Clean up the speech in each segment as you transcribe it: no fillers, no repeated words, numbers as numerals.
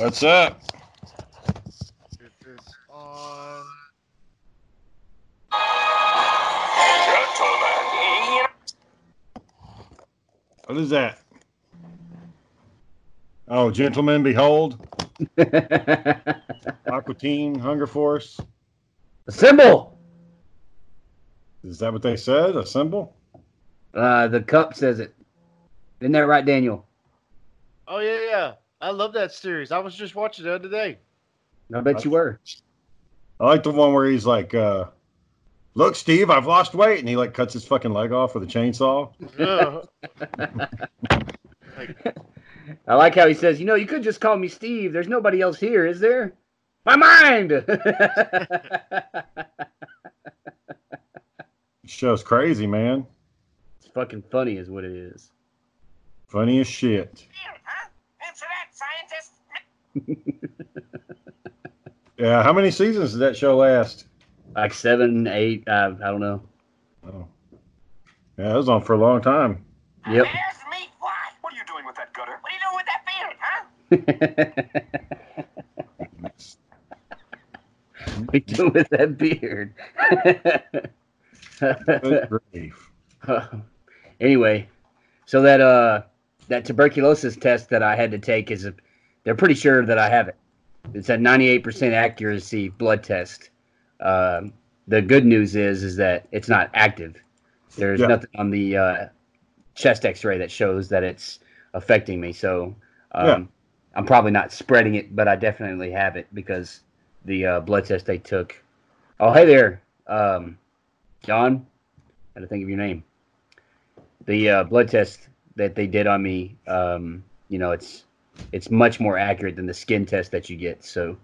What's up? It is on. What is that? Oh, Gentlemen, Behold. Aqua Teen, Hunger Force. Assemble! Is that what they said? Assemble? The cup says it. Isn't that right, Daniel? Oh, yeah, yeah. I love that series. I was just watching the other day. I bet you were. I like the one where he's like, look, Steve, I've lost weight. And he like cuts his fucking leg off with a chainsaw. I like how he says, you know, you could just call me Steve. There's nobody else here, is there? My mind! This show's crazy, man. It's fucking funny is what it is. Funny as shit. Yeah, huh? Answer that, scientist. Yeah, how many seasons did that show last? Like 7, 8, I don't know. Oh. Yeah, it was on for a long time. Yep. There's me. Why? What are you doing with that gutter? What are you doing with that beard, huh? What are you doing with that beard? Anyway, so that that tuberculosis test that I had to take is they're pretty sure that I have it. It's a 98% accuracy blood test. The good news is that it's not active. There's nothing on the chest X-ray that shows that it's affecting me. So I'm probably not spreading it, but I definitely have it because the blood test they took. Oh, hey there, John. I had to think of your name. The blood test that they did on me, you know, it's much more accurate than the skin test that you get. So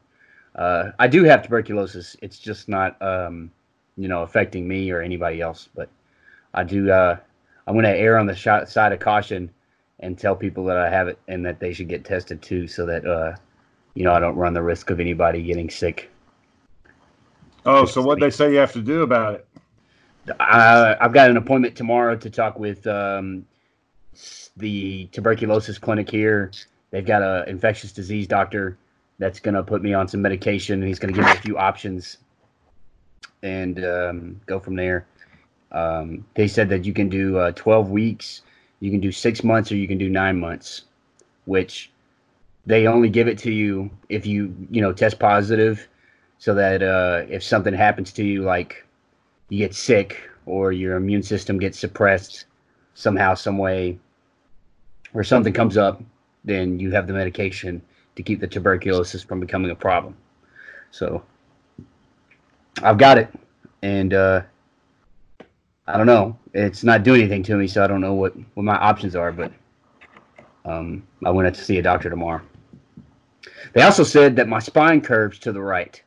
I do have tuberculosis. It's just not, you know, affecting me or anybody else. But I do. I'm going to err on the side of caution and tell people that I have it and that they should get tested too, so that you know, I don't run the risk of anybody getting sick. Oh, so what'd they say you have to do about it? I've got an appointment tomorrow to talk with the tuberculosis clinic here. They've got an infectious disease doctor that's going to put me on some medication, and he's going to give me a few options and go from there. They said that you can do 12 weeks, you can do 6 months, or you can do 9 months, which they only give it to you if you know, test positive, so that if something happens to you, like you get sick or your immune system gets suppressed somehow, some way, or something comes up, then you have the medication to keep the tuberculosis from becoming a problem. So I've got it, and I don't know. It's not doing anything to me, so I don't know what my options are, but I went out to see a doctor tomorrow. They also said that my spine curves to the right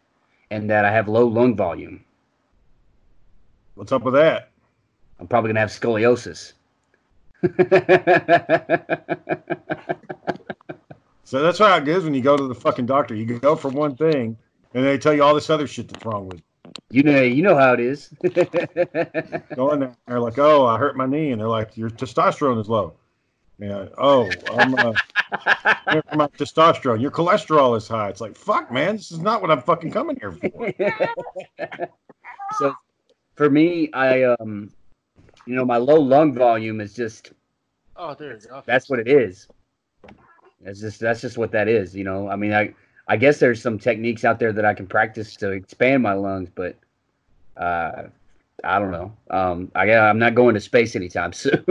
and that I have low lung volume. What's up with that? I'm probably going to have scoliosis. So that's how it goes when you go to the fucking doctor. You go for one thing, and they tell you all this other shit that's wrong with you. You know how it is. Go in there like, oh, I hurt my knee. And they're like, your testosterone is low. Yeah. Oh, I'm here for my testosterone. Your cholesterol is high. It's like, fuck, man, this is not what I'm fucking coming here for. So for me, I, you know, my low lung volume is just, oh, there you go. That's what it is. That's just what that is. You know, I mean, I guess there's some techniques out there that I can practice to expand my lungs, but I don't know. I'm not going to space anytime soon.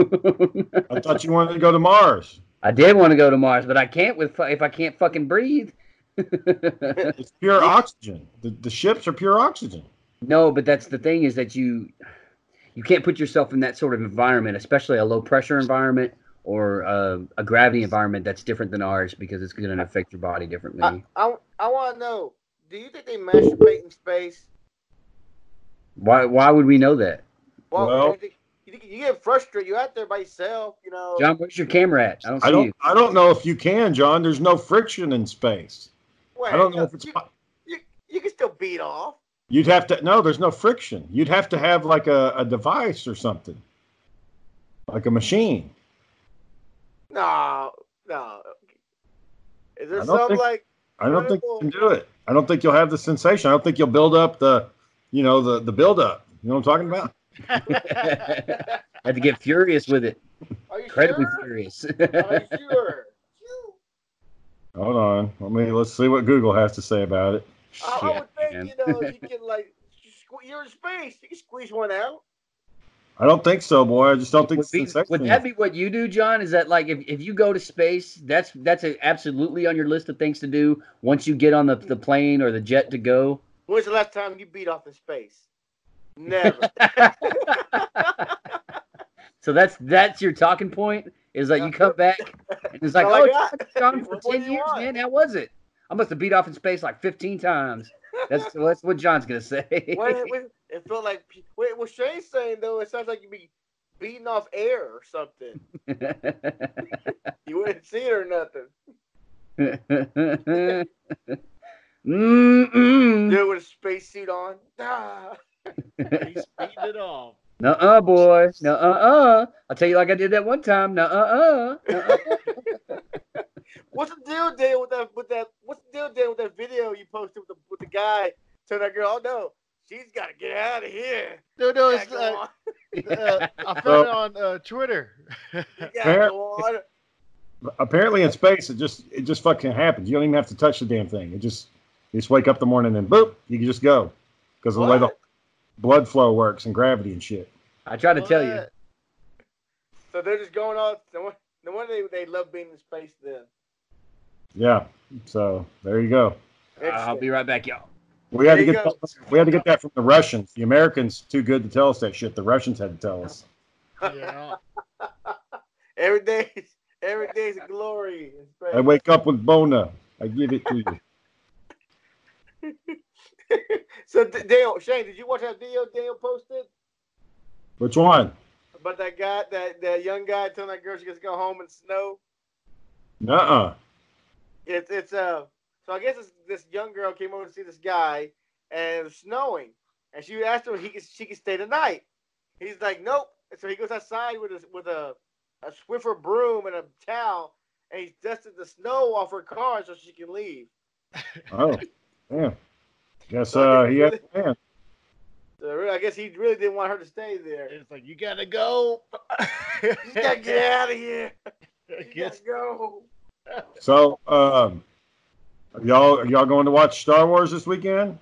I thought you wanted to go to Mars. I did want to go to Mars, but I can't if I can't fucking breathe. It's pure oxygen. The ships are pure oxygen. No, but that's the thing, is that you can't put yourself in that sort of environment, especially a low pressure environment or a gravity environment that's different than ours, because it's going to affect your body differently. I want to know, do you think they masturbate in space? Why would we know that? Well, you get frustrated. You're out there by yourself, you know. John, where's your camera at? I don't see you. I don't know if you can, John. There's no friction in space. Well, I don't know if it's... You can still beat off. You'd have to... No, there's no friction. You'd have to have, like, a device or something. Like a machine. No. Is there something like... I don't think you can do it. I don't think you'll have the sensation. I don't think you'll build up the, you know, the build up. You know what I'm talking about? I had to get furious with it. Are you incredibly sure? Furious. Are you sure? Hold on. Let's see what Google has to say about it. I would think, man. You know, you can, like, you're in space. You can squeeze one out. I don't think so, boy. I just don't think it's would that be what you do, John? Is that, like, if you go to space, that's absolutely on your list of things to do once you get on the plane or the jet to go? When's the last time you beat off in space? Never. So that's your talking point? Is like you come back and it's like, oh, it's gone for 10 years, man. How was it? I must have beat off in space like 15 times. That's what John's going to say. It felt like what Shane's saying, though, it sounds like you'd be beating off air or something. You wouldn't see it or nothing. Dude with a space suit on. Ah. He's beating it off. Nuh-uh, boy. Nuh-uh-uh. I'll tell you like I did that one time. Nuh-uh-uh. Nuh-uh. What's the deal, Dale, with that video you posted with the guy telling that girl, oh, no, she's got to get out of here. No, it's like, I found it on Twitter. Apparently in space, it just fucking happens. You don't even have to touch the damn thing. You just wake up the morning and boop, you can just go. Because of the way the blood flow works and gravity and shit. I tried to tell you. So they're just going off. No wonder they love being in space then. Yeah. So there you go. I'll be right back, y'all. We had to get that from the Russians. The Americans too good to tell us that shit. The Russians had to tell us. Yeah. Every day's a glory in space. I wake up with Bona. I give it to you. So Dale, Shane, did you watch that video Dale posted? Which one? About that guy, that young guy telling that girl she gets to go home in snow. Nuh-uh. So I guess this young girl came over to see this guy, and it was snowing, and she asked him if she could stay the night. He's like, nope. And so he goes outside with a Swiffer broom and a towel, and he's dusted the snow off her car so she can leave. Oh, yeah. Guess he had a plan. I guess he really didn't want her to stay there. It's like, you gotta go. You gotta get out of here. You gotta go. So, y'all going to watch Star Wars this weekend?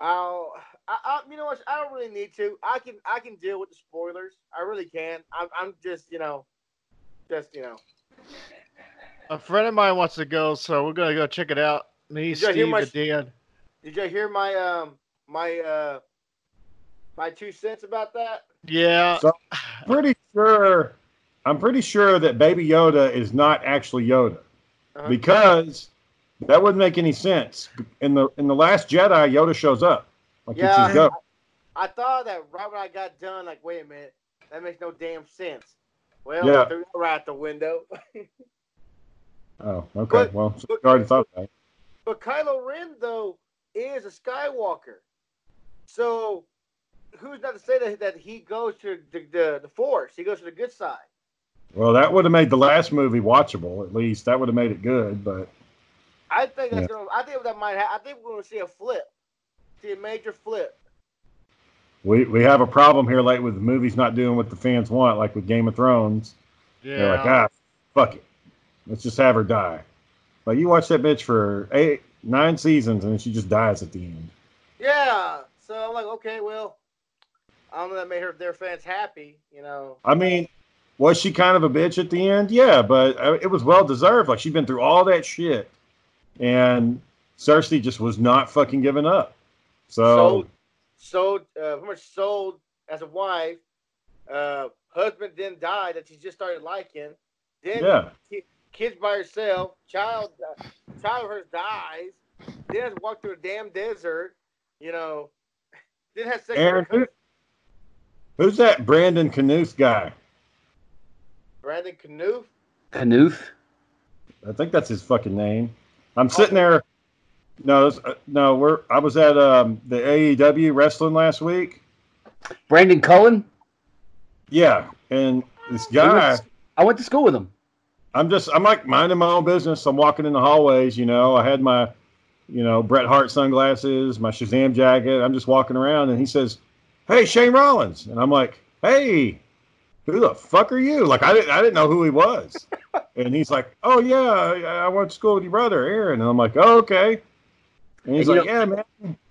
You know what? I don't really need to. I can deal with the spoilers. I really can. I'm just, you know, A friend of mine wants to go, so we're gonna go check it out. Me, Steve, and Dan. Did you hear my my 2 cents about that? Yeah. So I'm pretty sure that Baby Yoda is not actually Yoda. Uh-huh. Because that wouldn't make any sense. In the Last Jedi, Yoda shows up. Like yeah, it's his I thought that right when I got done, like, wait a minute, that makes no damn sense. Well, yeah. I threw that right out the window. Oh, okay. I already thought that. But Kylo Ren, though, is a Skywalker. So who's not to say that he goes to the Force? He goes to the good side. Well, that would have made the last movie watchable, at least. That would have made it good, but I think that's I think we're gonna see a flip. See a major flip. We have a problem here lately with the movies not doing what the fans want, like with Game of Thrones. Yeah. They're like, fuck it. Let's just have her die. Like you watch that bitch for 8-9 seasons, and then she just dies at the end. Yeah. So I'm like, okay, well, I don't know that made their fans happy, you know. I mean, was she kind of a bitch at the end? Yeah, but it was well-deserved. Like, she'd been through all that shit, and Cersei just was not fucking giving up. So, pretty much sold as a wife. Husband then died that she just started liking. Then kids by herself. Child of hers dies. Then has to walk through a damn desert, you know. Then has sex. Aaron, who's that Brandon Canoose guy? Brandon Canoose? Canoose? I think that's his fucking name. I'm sitting there. No, I was at the AEW wrestling last week. Brandon Cullen? Yeah, and this guy. I went to school with him. I'm like minding my own business. I'm walking in the hallways, you know. I had my, you know, Bret Hart sunglasses, my Shazam jacket. I'm just walking around, and he says, "Hey, Shane Rollins," and I'm like, "Hey, who the fuck are you?" Like I didn't know who he was, and he's like, "Oh yeah, I went to school with your brother, Aaron," and I'm like, "Oh, okay," and he's like, "Yeah, man."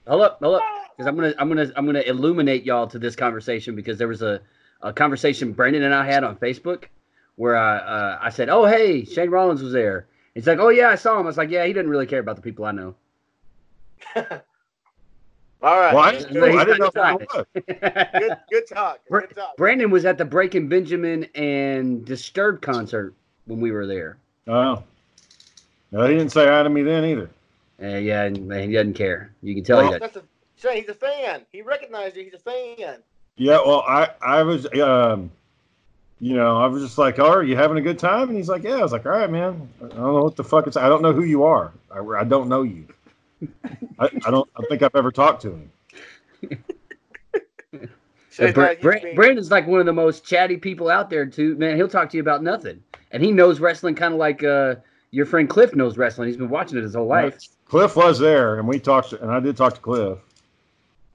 Hold up, because I'm gonna illuminate y'all to this conversation, because there was a conversation Brandon and I had on Facebook, where I said, "Oh, hey, Shane Rollins was there." He's like, "Oh, yeah, I saw him." I was like, "Yeah, he doesn't really care about the people I know." All right. Well, I didn't know who it was. Good talk. Brandon was at the Breaking Benjamin and Disturbed concert when we were there. Oh. No, he didn't say hi to me then either. Yeah, man, he doesn't care. You can tell he doesn't. Shane, he's a fan. He recognized you. He's a fan. Yeah, well, I was... you know, I was just like, "Oh, are you having a good time?" And he's like, "Yeah." I was like, "All right, man. I don't know what the fuck it's. I don't know who you are. I don't know you. I don't think I've ever talked to him." Brandon's like one of the most chatty people out there, too. Man, he'll talk to you about nothing, and he knows wrestling kind of like your friend Cliff knows wrestling. He's been watching it his whole life. Right. Cliff was there, and we talked, and I did talk to Cliff.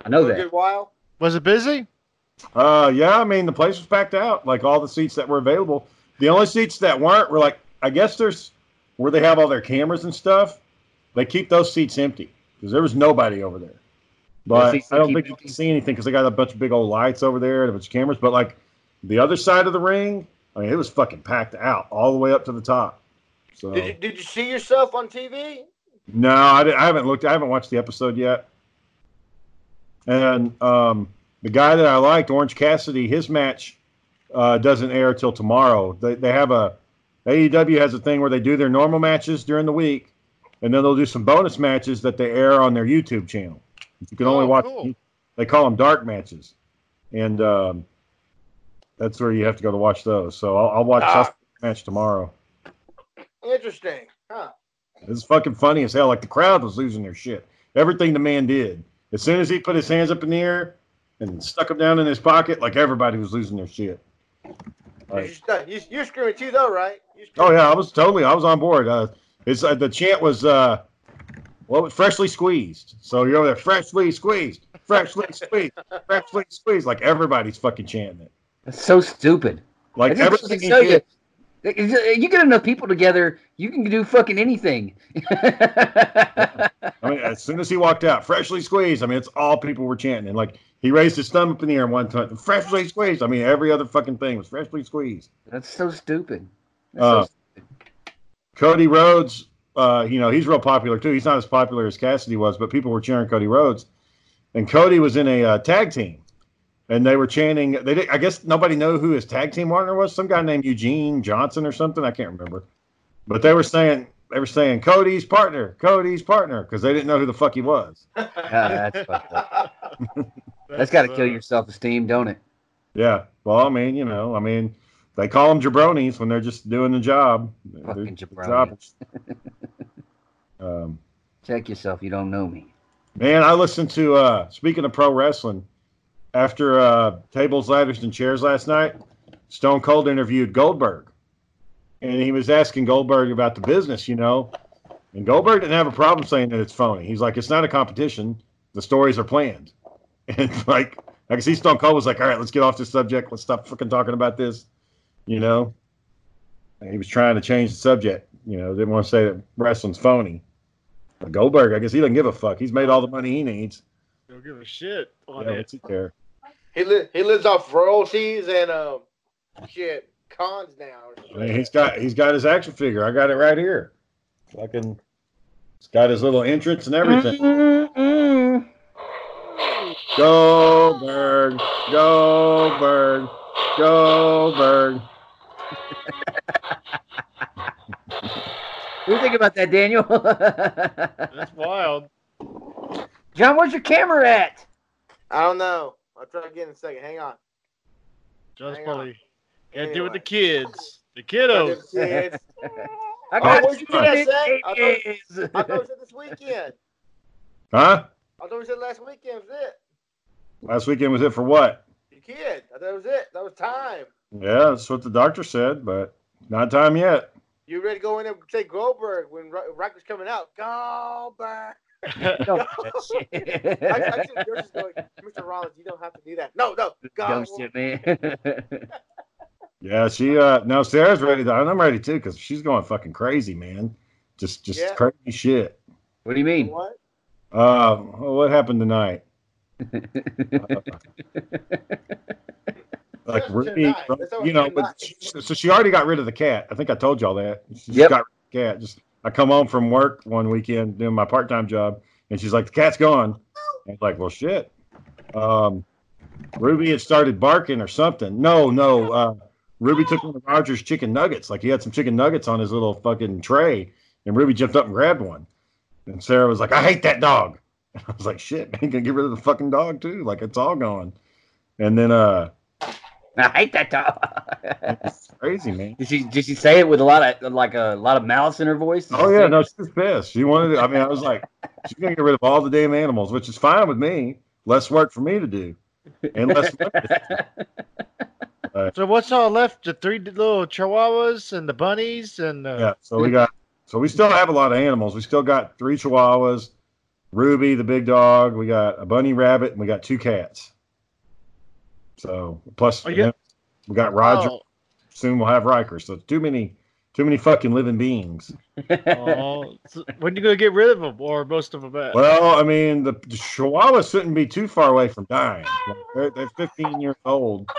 I know that. A good while. Was it busy? Yeah, I mean, the place was packed out, like all the seats that were available. The only seats that weren't were like, I guess there's where they have all their cameras and stuff. They keep those seats empty because there was nobody over there. But I don't think you can see anything because they got a bunch of big old lights over there and a bunch of cameras. But like the other side of the ring, I mean, it was fucking packed out all the way up to the top. So did you see yourself on TV? No, I haven't looked. I haven't watched the episode yet. And, the guy that I liked, Orange Cassidy, his match doesn't air till tomorrow. They have AEW has a thing where they do their normal matches during the week, and then they'll do some bonus matches that they air on their YouTube channel. You can only watch. Cool. They call them dark matches, and that's where you have to go to watch those. So I'll watch that match tomorrow. Interesting, huh? It's fucking funny as hell. Like the crowd was losing their shit. Everything the man did, as soon as he put his hands up in the air and stuck him down in his pocket, like everybody was losing their shit. Like, you're screwing too, though, right? Oh yeah, I was on board. It's the chant was, freshly squeezed. So you're over there, freshly squeezed, freshly squeezed, freshly squeezed. Like everybody's fucking chanting it. That's so stupid. Like everything he did. You get enough people together, you can do fucking anything. I mean, as soon as he walked out, freshly squeezed. I mean, it's all people were chanting. And like he raised his thumb up in the air one time, freshly squeezed. I mean, every other fucking thing was freshly squeezed. That's so stupid. Cody Rhodes, you know, he's real popular too. He's not as popular as Cassidy was, but people were cheering Cody Rhodes. And Cody was in a tag team. And they were chanting. I guess nobody knew who his tag team partner was. Some guy named Eugene Johnson or something. I can't remember. But they were saying Cody's partner, because they didn't know who the fuck he was. Oh, that's fucked up. That's got to kill your self-esteem, don't it? Yeah. Well, I mean, they call them jabronis when they're just doing the job. Fucking jabronis. Check yourself. You don't know me, man. I listened to. Speaking of pro wrestling. After Tables, Ladders, and Chairs last night, Stone Cold interviewed Goldberg. And he was asking Goldberg about the business, you know. And Goldberg didn't have a problem saying that it's phony. He's like, it's not a competition. The stories are planned. And like, I can see Stone Cold was like, all right, let's get off this subject. Let's stop fucking talking about this, you know. And he was trying to change the subject. You know, didn't want to say that wrestling's phony. But Goldberg, I guess he doesn't give a fuck. He's made all the money he needs. Don't give a shit on it. There. He lives off royalties and shit cons now. I mean, he's got his action figure. I got it right here. Fucking, it's got his little entrance and everything. Goldberg, Goldberg, Goldberg. What do you think about that, Daniel? That's wild. John, where's your camera at? I don't know. I'll try again in a second. Hang on. John's probably got to do with the kids. The kiddos. I got what you said. I thought we said this weekend. Huh? I thought we said last weekend was it. Last weekend was it for what? Your kid. I thought it was it. That was time. Yeah, that's what the doctor said, but not time yet. You ready to go in there and say Goldberg when Rock was coming out? Goldberg. I you're just going, Mr. Rollins, you don't have to do that. No, Goldberg. Man. Yeah, she. No, Sarah's ready. And I'm ready too because she's going fucking crazy, man. Just yeah. Crazy shit. What do you mean? What? What happened tonight? Like Ruby, you know, but she already got rid of the cat. I think I told y'all that. She just got rid of the cat. I come home from work one weekend doing my part-time job, and she's like, "The cat's gone." I was like, "Well, shit." Ruby had started barking or something. No. Ruby took one of Roger's chicken nuggets. Like he had some chicken nuggets on his little fucking tray, and Ruby jumped up and grabbed one. And Sarah was like, "I hate that dog." And I was like, "Shit, man, gonna get rid of the fucking dog too? Like it's all gone." And then I hate that dog. It's crazy, man. Did she say it with a lot of malice in her voice? Oh yeah, no, she was pissed. She wanted to, I mean, I was like, she's gonna get rid of all the damn animals, which is fine with me. Less work for me to do, and less work. So what's all left? The three little chihuahuas and the bunnies and yeah. So we still have a lot of animals. We still got three chihuahuas, Ruby the big dog. We got a bunny rabbit and we got two cats. So plus we got Roger. Oh. Soon we'll have Riker. So too many fucking living beings. So when you gonna get rid of them or most of them? Back? Well, I mean the chihuahuas shouldn't be too far away from dying. They're 15 years old.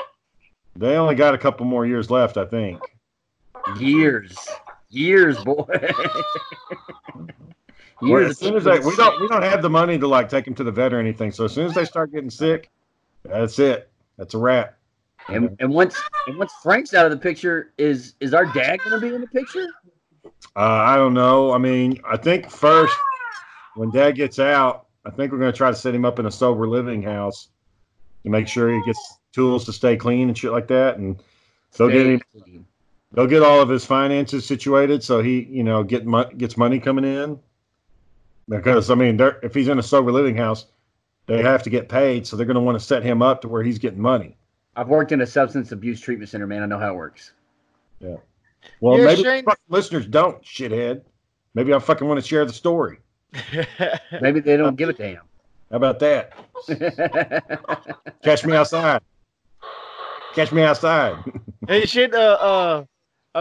They only got a couple more years left, I think. Years, boy. Well, as soon as we don't have the money to like take them to the vet or anything. So as soon as they start getting sick, that's it. That's a wrap. And once Frank's out of the picture, is our dad going to be in the picture? I don't know. I mean, I think first when Dad gets out, I think we're going to try to set him up in a sober living house to make sure he gets tools to stay clean and shit like that, and they'll get all of his finances situated so he, you know, gets money coming in. Because I mean, if he's in a sober living house, they have to get paid, so they're going to want to set him up to where he's getting money. I've worked in a substance abuse treatment center, man. I know how it works. Yeah. Well, maybe fucking listeners don't, shithead. Maybe I fucking want to share the story. Maybe they don't give a damn. How about that? Catch me outside. Catch me outside. Hey, shit, a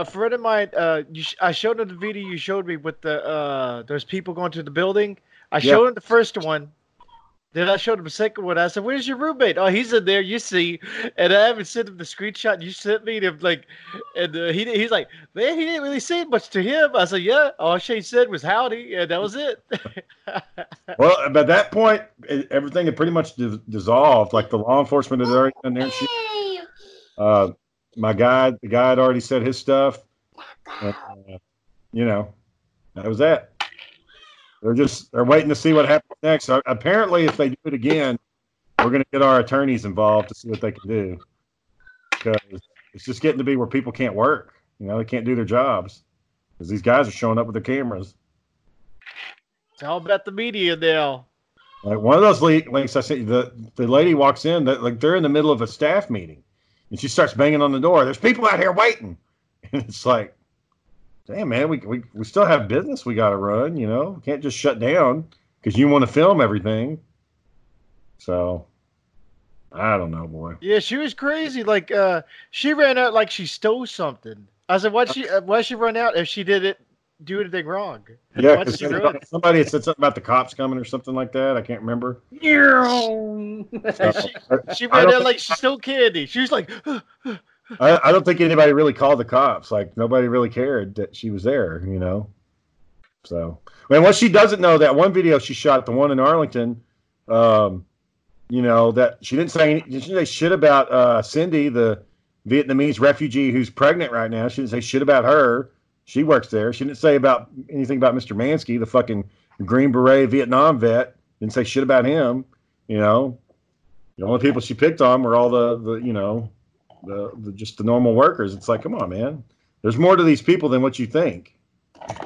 friend of mine, I showed him the video you showed me with the those people going to the building. I showed him the first one. Then I showed him the second one. I said, "Where's your roommate?" "Oh, he's in there. You see." And I haven't sent him the screenshot you sent me. And like, and he's like, "Man, he didn't really say much to him." I said, "Yeah. All Shane said was howdy, and that was it." Well, by that point, everything had pretty much dissolved. Like the law enforcement had already done their shit. The guy had already said his stuff. And, you know, that was that. They're waiting to see what happens next. So apparently, if they do it again, we're going to get our attorneys involved to see what they can do. Because it's just getting to be where people can't work. You know, they can't do their jobs because these guys are showing up with their cameras. It's all about the media now. Like one of those links I sent you, the lady walks in. They're in the middle of a staff meeting, and she starts banging on the door. "There's people out here waiting," and it's like, damn, man, we still have business we got to run, you know? We can't just shut down because you want to film everything. So, I don't know, boy. Yeah, she was crazy. Like, she ran out like she stole something. I said, why'd she run out if she didn't do anything wrong? Yeah, because somebody had said something about the cops coming or something like that. I can't remember. She ran out like she stole candy. She was like... I don't think anybody really called the cops. Like, nobody really cared that she was there, you know? So, I mean, what she doesn't know, that one video she shot, the one in Arlington, you know, that she didn't say shit about Cindy, the Vietnamese refugee who's pregnant right now. She didn't say shit about her. She works there. She didn't say about anything about Mr. Mansky, the fucking Green Beret Vietnam vet. Didn't say shit about him, you know? The only people she picked on were all the you know... just the normal workers. It's like, come on, man. There's more to these people than what you think.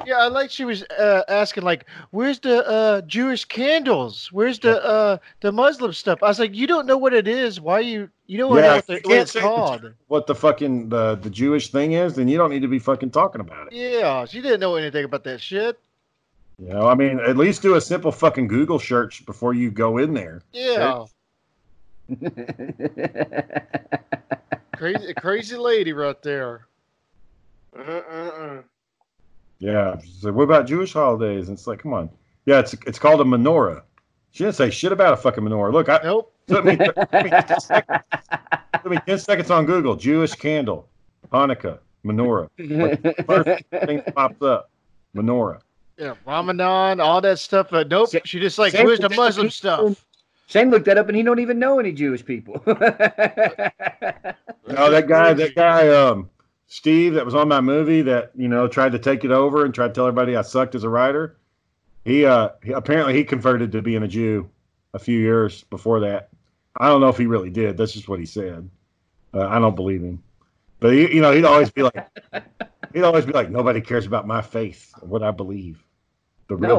Yeah, I like she was asking, like, where's the Jewish candles? Where's the Muslim stuff? I was like, you don't know what it is. Why you don't know what it's called? What the fucking the Jewish thing is? Then you don't need to be fucking talking about it. Yeah, she didn't know anything about that shit. You know, I mean, at least do a simple fucking Google search before you go in there. Yeah. Crazy lady right there. Yeah. So what about Jewish holidays? And it's like, come on. Yeah, it's called a menorah. She didn't say shit about a fucking menorah. Look, took me 10 seconds on Google. Jewish candle, Hanukkah, menorah. Like, first thing that pops up, menorah. Yeah, Ramadan, all that stuff. But nope, she just like, where's the Muslim stuff? Shane looked that up, and he don't even know any Jewish people. No, that guy, Steve, that was on my movie that, you know, tried to take it over and tried to tell everybody I sucked as a writer. He apparently he converted to being a Jew a few years before that. I don't know if he really did. That's just what he said. I don't believe him, but he, you know, he'd always be like, nobody cares about my faith, or what I believe. The real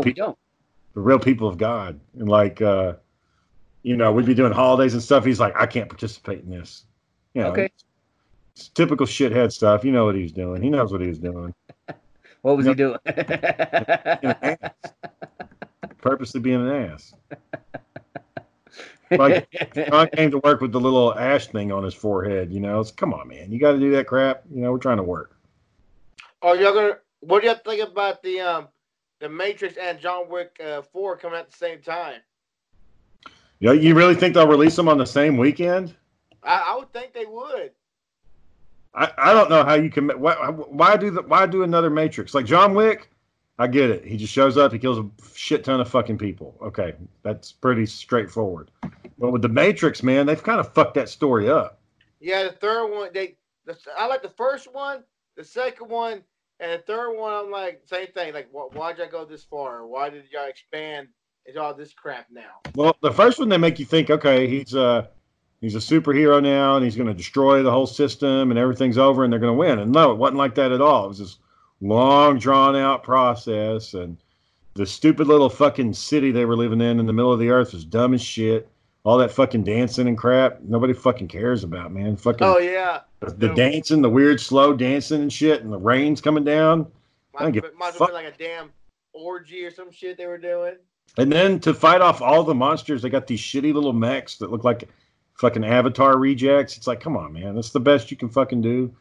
people of God, and like. You know, we'd be doing holidays and stuff. He's like, I can't participate in this. You know, okay. It's typical shithead stuff. You know what he was doing. He knows what he was doing. What was he doing? An ass. Purposely being an ass. Like, John came to work with the little ash thing on his forehead. You know, it's come on, man. You got to do that crap. You know, we're trying to work. Oh, y'all gonna? What do you think about the Matrix and John Wick 4 coming at the same time? Yeah, you really think they'll release them on the same weekend? I would think they would. I don't know how you can. Why do another Matrix? Like John Wick, I get it. He just shows up, he kills a shit ton of fucking people. Okay, that's pretty straightforward. But with the Matrix, man, they've kind of fucked that story up. Yeah, the third one. I like the first one, the second one, and the third one. I'm like, same thing. Like, why did y'all go this far? Why did y'all expand? It's all this crap now. Well, the first one, they make you think, okay, he's a superhero now, and he's going to destroy the whole system, and everything's over, and they're going to win. And no, it wasn't like that at all. It was this long, drawn-out process, and the stupid little fucking city they were living in the middle of the earth was dumb as shit. All that fucking dancing and crap, nobody fucking cares about, man. Fucking. Oh, yeah. The dancing, the weird, slow dancing and shit, and the rain's coming down. Might have been like a damn orgy or some shit they were doing. And then to fight off all the monsters, they got these shitty little mechs that look like fucking Avatar rejects. It's like, come on, man. That's the best you can fucking do.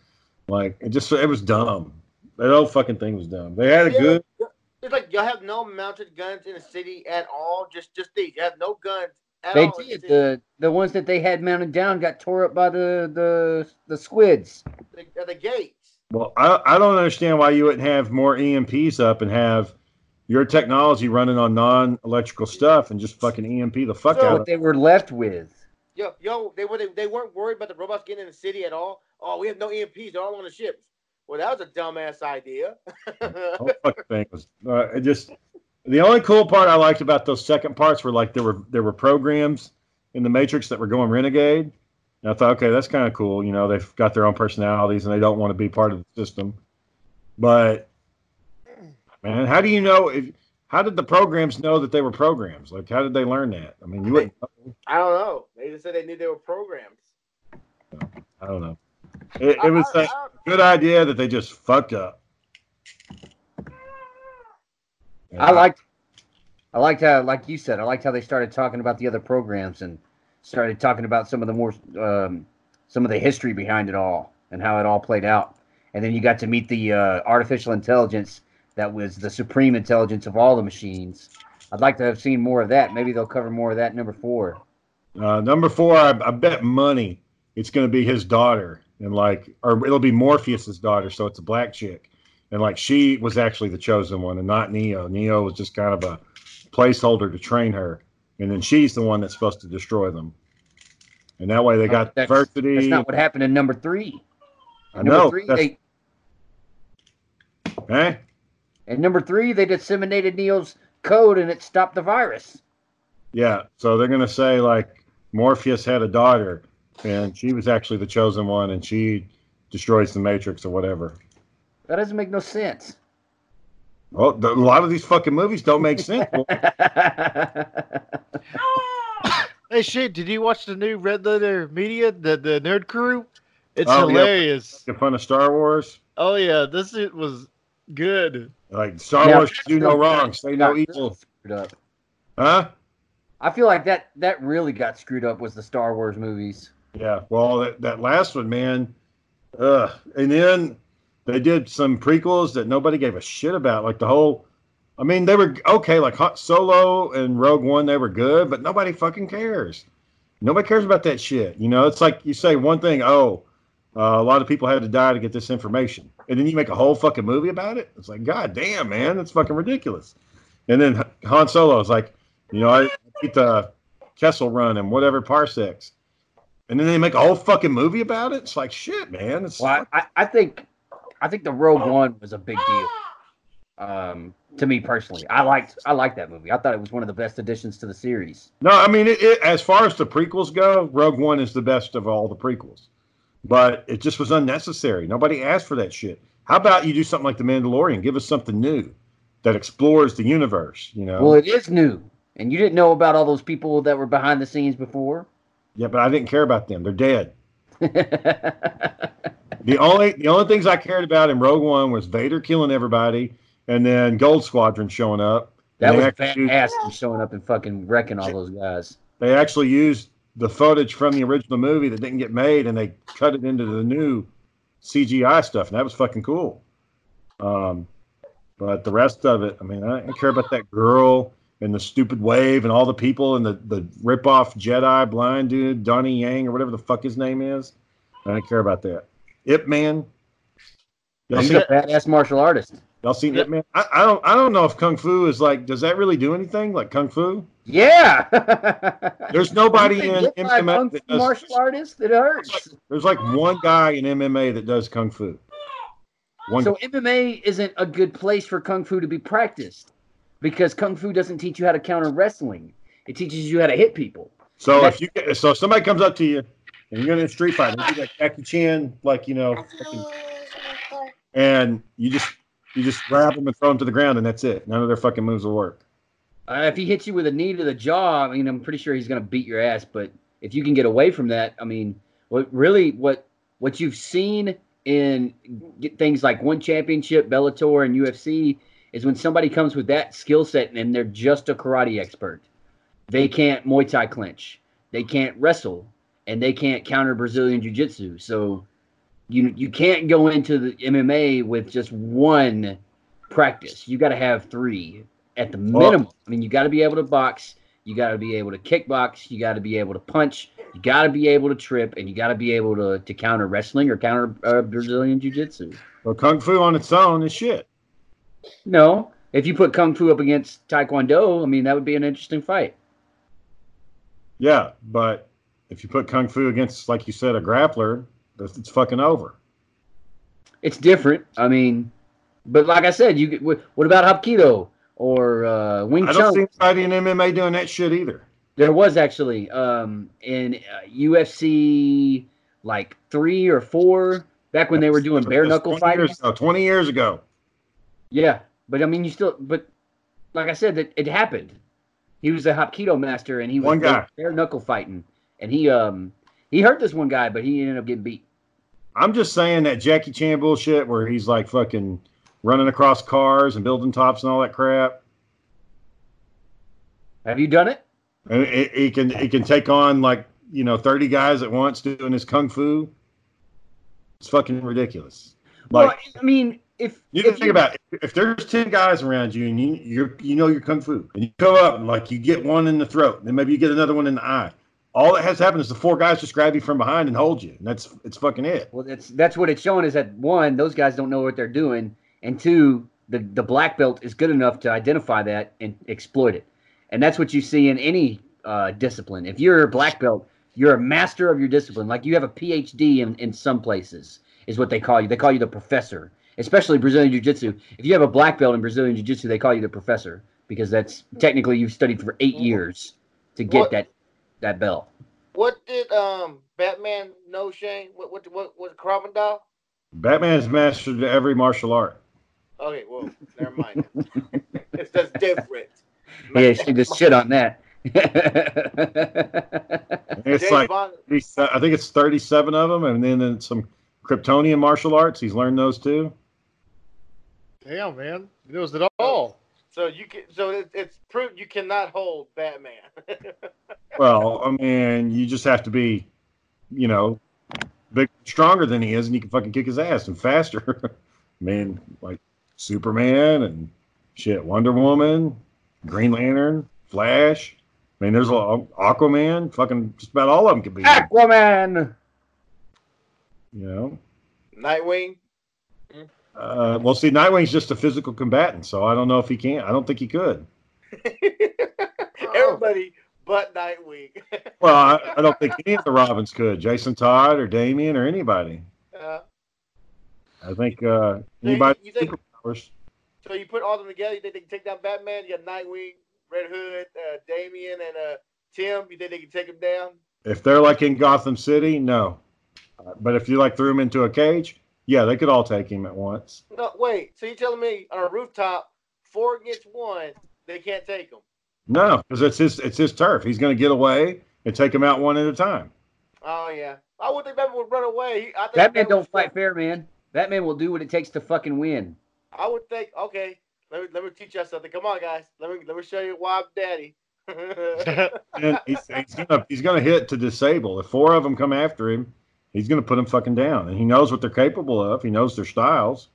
Like, it was dumb. That whole fucking thing was dumb. They had a good... It's like, y'all have no mounted guns in the city at all. Just these. You have no guns at all. They did. The ones that they had mounted down got tore up by the squids. The gates. Well, I don't understand why you wouldn't have more EMPs up and have... your technology running on non-electrical stuff and just fucking EMP the fuck out. What they were left with. They weren't worried about the robots getting in the city at all. Oh, we have no EMPs. They're all on the ships. Well, that was a dumbass idea. The whole fucking thing was the only cool part I liked about those second parts were like there were programs in the Matrix that were going renegade. And I thought, okay, that's kind of cool. You know, they've got their own personalities and they don't want to be part of the system, but. Man, how do you know? How did the programs know that they were programs? Like, how did they learn that? I mean, you wouldn't know. I don't know. They just said they knew they were programs. I don't know. It was a good idea that they just fucked up. Yeah. I liked how, like you said, I liked how they started talking about the other programs and started talking about some of the more, some of the history behind it all and how it all played out. And then you got to meet the artificial intelligence. That was the supreme intelligence of all the machines. I'd like to have seen more of that. Maybe they'll cover more of that in number 4. I bet money it's going to be his daughter, and like, or it'll be Morpheus's daughter. So it's a black chick, and like she was actually the chosen one, and not Neo. Neo was just kind of a placeholder to train her, and then she's the one that's supposed to destroy them. And that way they got diversity. That's not what happened in number 3. In number three, eh? And number 3, they disseminated Neo's code, and it stopped the virus. Yeah, so they're going to say, like, Morpheus had a daughter, and she was actually the chosen one, and she destroys the Matrix or whatever. That doesn't make no sense. Well, a lot of these fucking movies don't make sense. Hey, shit, did you watch the new Red Letter Media, the Nerd Crew? It's hilarious. Yeah, in front of Star Wars. Oh, yeah. It was good. Like, Star Wars, do no wrong. Say no evil. Huh? I feel like that really got screwed up was the Star Wars movies. Yeah. Well, that last one, man. And then they did some prequels that nobody gave a shit about. Like the whole... I mean, they were okay, like Hot Solo and Rogue One, they were good, but nobody fucking cares. Nobody cares about that shit. You know, it's like you say one thing, a lot of people had to die to get this information. And then you make a whole fucking movie about it. It's like, God damn, man, that's fucking ridiculous. And then Han Solo is like, you know, I beat the Kessel Run and whatever parsecs. And then they make a whole fucking movie about it. It's like, shit, man. It's I think the Rogue One was a big deal. To me personally, I liked that movie. I thought it was one of the best additions to the series. No, I mean, it as far as the prequels go, Rogue One is the best of all the prequels. But it just was unnecessary. Nobody asked for that shit. How about you do something like The Mandalorian? Give us something new that explores the universe, you know? Well, it is new. And you didn't know about all those people that were behind the scenes before? Yeah, but I didn't care about them. They're dead. The only things I cared about in Rogue One was Vader killing everybody. And then Gold Squadron showing up. That was badass, showing up and fucking wrecking all those guys. They actually used the footage from the original movie that didn't get made, and they cut it into the new CGI stuff, and that was fucking cool. But the rest of it, I mean, I didn't care about that girl and the stupid wave and all the people and the ripoff Jedi blind dude, Donnie Yang or whatever the fuck his name is. I didn't care about that. Ip Man. He's a badass martial artist. Y'all seen Ip Man? I don't know if Kung Fu is like, does that really do anything? Like Kung Fu? Yeah. There's nobody in MMA that does martial artists that hurts. There's like one guy in MMA that does Kung Fu. So MMA isn't a good place for Kung Fu to be practiced because Kung Fu doesn't teach you how to counter wrestling. It teaches you how to hit people. So if somebody comes up to you and you're in a street fight, you like Jackie Chan, like, you know, and you just grab them and throw them to the ground, and that's it. None of their fucking moves will work. If he hits you with a knee to the jaw, I mean, I'm pretty sure he's going to beat your ass. But if you can get away from that, I mean, what you've seen in things like One Championship, Bellator, and UFC is when somebody comes with that skill set and they're just a karate expert. They can't Muay Thai clinch. They can't wrestle. And they can't counter Brazilian Jiu-Jitsu. So... You can't go into the MMA with just one practice. You got to have three at the minimum. I mean, you got to be able to box. You got to be able to kickbox. You got to be able to punch. You got to be able to trip. And you got to be able to counter wrestling or counter Brazilian Jiu-Jitsu. Well, Kung Fu on its own is shit. No. If you put Kung Fu up against Taekwondo, I mean, that would be an interesting fight. Yeah, but if you put Kung Fu against, like you said, a grappler... It's fucking over. It's different. I mean, but like I said, what about Hapkido or Wing Chun? I don't see anybody in MMA doing that shit either. There was actually in UFC like 3 or 4 back when they were doing bare knuckle fighting. 20 years ago. Yeah, but I mean, but like I said, that it happened. He was a Hapkido master, and he was bare knuckle fighting, and he hurt this one guy, but he ended up getting beat. I'm just saying that Jackie Chan bullshit where he's like fucking running across cars and building tops and all that crap. Have you done it? And he can take on like, you know, 30 guys at once doing his Kung Fu. It's fucking ridiculous. Like, well, I mean, if there's 10 guys around you and you know your Kung Fu and you go up and like you get one in the throat and then maybe you get another one in the eye. All that has happened is the 4 guys just grab you from behind and hold you. And that's fucking it. Well, that's what it's showing is that, 1, those guys don't know what they're doing. And 2, the black belt is good enough to identify that and exploit it. And that's what you see in any discipline. If you're a black belt, you're a master of your discipline. Like you have a PhD in some places is what they call you. They call you the professor, especially Brazilian Jiu-Jitsu. If you have a black belt in Brazilian Jiu-Jitsu, they call you the professor because that's technically you've studied for 8 years to get that belt. What did Batman know, Shane? What was Crocodile? Batman's mastered every martial art. Okay, well, never mind. It's just different. Yeah, she just shit on that. It's like, I think it's 37 of them, and then some Kryptonian martial arts. He's learned those too. Damn, man, he knows it all. So you can, it's proved you cannot hold Batman. Well, I mean, you just have to be, you know, big, stronger than he is, and you can fucking kick his ass and faster. Man, like Superman and shit, Wonder Woman, Green Lantern, Flash. I mean, there's a lot, Aquaman, fucking just about all of them could be. Aquaman! You know? Nightwing? Well, see, Nightwing's just a physical combatant, so I don't know if he can. I don't think he could. Everybody but Nightwing. Well, I don't think any of the Robins could. Jason Todd or Damian or anybody. I think anybody. So you put all of them together, you think they can take down Batman? You got Nightwing, Red Hood, Damian, and Tim. You think they can take him down? If they're like in Gotham City, no. But if you like threw him into a cage, yeah, they could all take him at once. No, wait. So you're telling me on a rooftop, 4 against 1, they can't take him? No, because it's his turf. He's going to get away and take him out one at a time. Oh yeah, I would think Batman would run away. Batman don't fight fair, man. Batman will do what it takes to fucking win. I would think. Okay. Let me teach you something. Come on, guys. Let me show you why I'm daddy. And he's gonna hit to disable. If 4 of them come after him, he's gonna put them fucking down. And he knows what they're capable of. He knows their styles.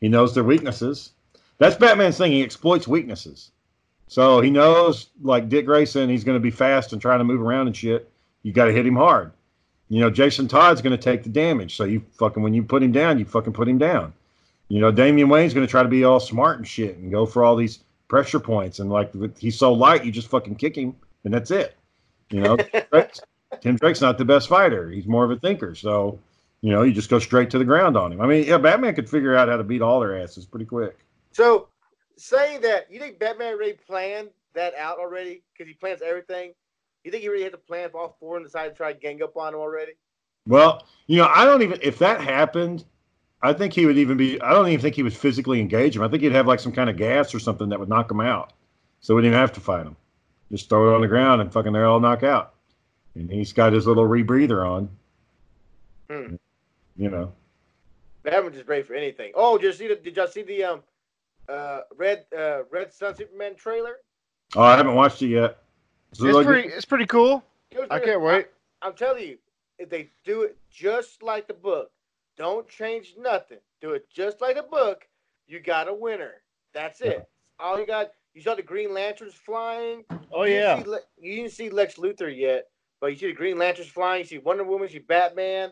He knows their weaknesses. That's Batman's thing. He exploits weaknesses. So he knows, like Dick Grayson, he's gonna be fast and trying to move around and shit. You gotta hit him hard. You know, Jason Todd's gonna take the damage. So you fucking, when you put him down, you fucking put him down. You know, Damian Wayne's going to try to be all smart and shit and go for all these pressure points. And, like, he's so light, you just fucking kick him, and that's it. You know, Tim Drake's not the best fighter. He's more of a thinker. So, you know, you just go straight to the ground on him. I mean, yeah, Batman could figure out how to beat all their asses pretty quick. So, saying that, you think Batman really planned that out already? Because he plans everything. You think he really had to plan for all 4 and decided to try to gang up on him already? Well, you know, I don't even – if that happened – I think he would even be, I don't even think he would physically engage him. I think he'd have like some kind of gas or something that would knock him out. So we didn't have to fight him. Just throw it on the ground and fucking they're all knock out. And he's got his little rebreather on. Hmm. You know. Batman just ready for anything. Oh, did y'all see the Red Sun Superman trailer? Oh, I haven't watched it yet. It's pretty cool. I can't wait. I'm telling you, if they do it just like the book, don't change nothing. Do it just like the book. You got a winner. That's it. All you got. You saw the Green Lanterns flying. Oh, yeah. You didn't see Lex Luthor yet, but you see the Green Lanterns flying. You see Wonder Woman. You see Batman,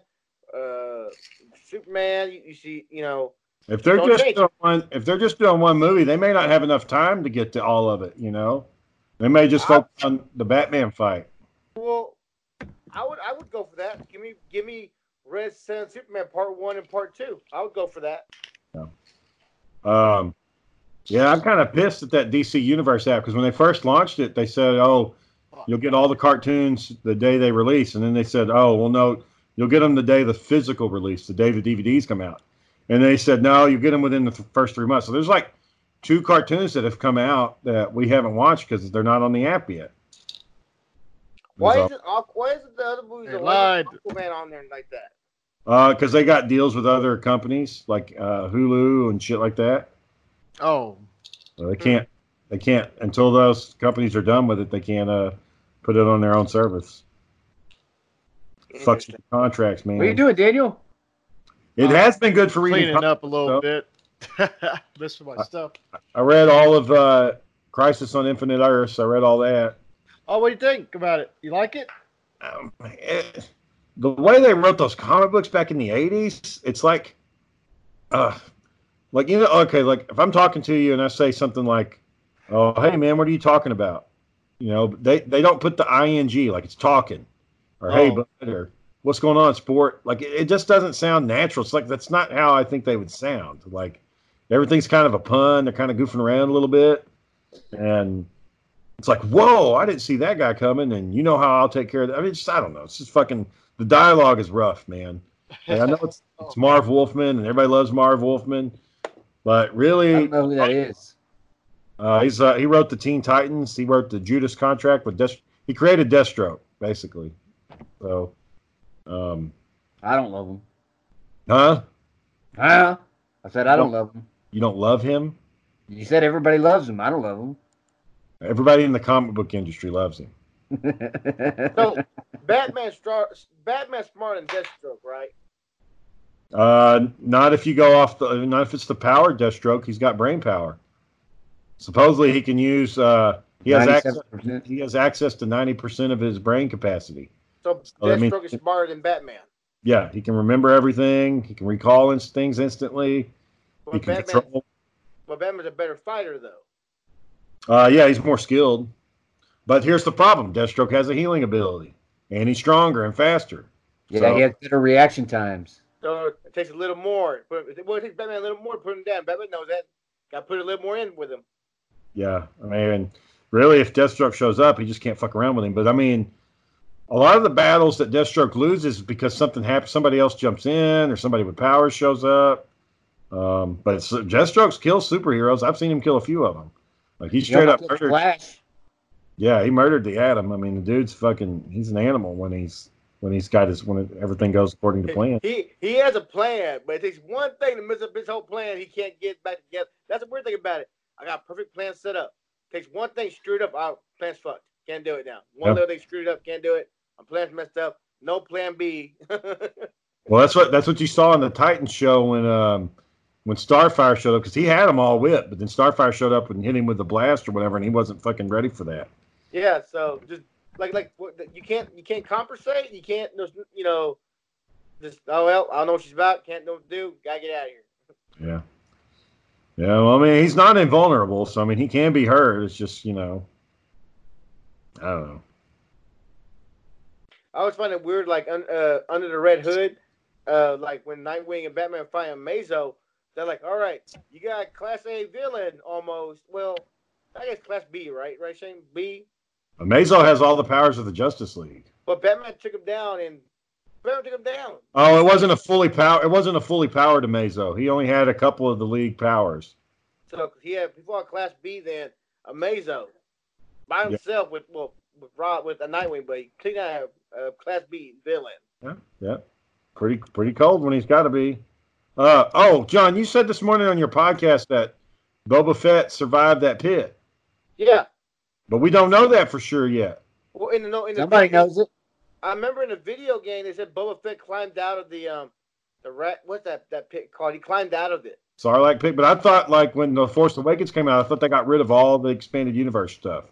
Superman. You see, you know. If they're just doing one movie, they may not have enough time to get to all of it. You know, they may just focus on the Batman fight. Well, I would go for that. Give me. Red Sun Superman Part 1 and Part 2. I would go for that. Yeah. Yeah, I'm kind of pissed at that DC Universe app because when they first launched it, they said, "Oh, you'll get all the cartoons the day they release," and then they said, "Oh, well, no, you'll get them the day the physical release, the day the DVDs come out," and they said, "No, you get them within the first 3 months." So there's like 2 cartoons that have come out that we haven't watched because they're not on the app yet. Why isn't the other movies Aquaman on there like that? Because they got deals with other companies like Hulu and shit like that. Oh, so they can't until those companies are done with it. They can't put it on their own service. Fucks your contracts, man. What are you doing, Daniel? It has been good for reading. Cleaning up a little bit. This is my stuff. I read all of Crisis on Infinite Earths. I read all that. Oh, what do you think about it? You like it? The way they wrote those comic books back in the 80s, it's like, you know, okay, like if I'm talking to you and I say something like, "Oh, hey man, what are you talking about?" You know, they don't put the ing, like it's talking, or "Hey bud," or "What's going on, sport?" Like it just doesn't sound natural. It's like that's not how I think they would sound. Like everything's kind of a pun. They're kind of goofing around a little bit, and it's like, whoa, I didn't see that guy coming, and you know how I'll take care of that. I mean, I don't know. It's just fucking, the dialogue is rough, man. Like, I know it's Marv Wolfman, and everybody loves Marv Wolfman, But really, I don't know who that is. He wrote the Teen Titans. He wrote the Judas Contract with Deathstroke. He created Deathstroke, basically. So, I don't love him. Huh? Huh? I said I don't love him. You don't love him? You said everybody loves him. I don't love him. Everybody in the comic book industry loves him. So, Batman's smarter than Deathstroke, right? Not if it's the power Deathstroke. He's got brain power. Supposedly he can use. He has access to 90% of his brain capacity. So Deathstroke is smarter than Batman. Yeah, he can remember everything. He can recall things instantly. Well, Batman's a better fighter, though. Yeah, he's more skilled. But here's the problem: Deathstroke has a healing ability, and he's stronger and faster. Yeah, so he has better reaction times. So it takes a little more. It takes Batman a little more to put him down. Batman knows that. Got to put a little more in with him. Yeah, I mean, really, if Deathstroke shows up, he just can't fuck around with him. But I mean, a lot of the battles that Deathstroke loses is because something happens. Somebody else jumps in, or somebody with power shows up. But Deathstroke kills superheroes. I've seen him kill a few of them. Like he straight up murdered. Flash. Yeah, he murdered the Atom. I mean, the dude's fucking. He's an animal when everything goes according to plan. He has a plan, but it takes one thing to mess up his whole plan. He can't get back together. That's the weird thing about it. I got a perfect plan set up. Takes one thing screwed up. Our plan's fucked. Can't do it now. One little thing screwed up. Can't do it. My plan's messed up. No plan B. Well, that's what you saw in the Titans show when Starfire showed up, because he had them all whipped, but then Starfire showed up and hit him with the blast or whatever, and he wasn't fucking ready for that. Yeah, so just like you can't compensate, you can't, you know, just I don't know what she's about, can't know what to do, gotta get out of here. Yeah. Yeah, well, I mean, he's not invulnerable, so I mean, he can be hurt. It's just, you know, I don't know. I always find it weird, like under the Red Hood, like when Nightwing and Batman fight on Mazo, they're like, all right, you got a Class A villain almost. Well, I guess Class B, right? Right, Shane? B? Amazo has all the powers of the Justice League. But Batman took him down, Oh, it wasn't a fully powered Amazo. He only had a couple of the league powers. So he had before Class B, then Amazo by himself with a Nightwing, but he could not have a Class B villain. Yeah, yeah, pretty cold when he's got to be. John, you said this morning on your podcast that Boba Fett survived that pit. Yeah. But we don't know that for sure yet. Well, somebody knows it. I remember in the video game they said Boba Fett climbed out of the rat. What's that pit called? He climbed out of it. Sarlacc pit. But I thought, like, when the Force Awakens came out, I thought they got rid of all the expanded universe stuff.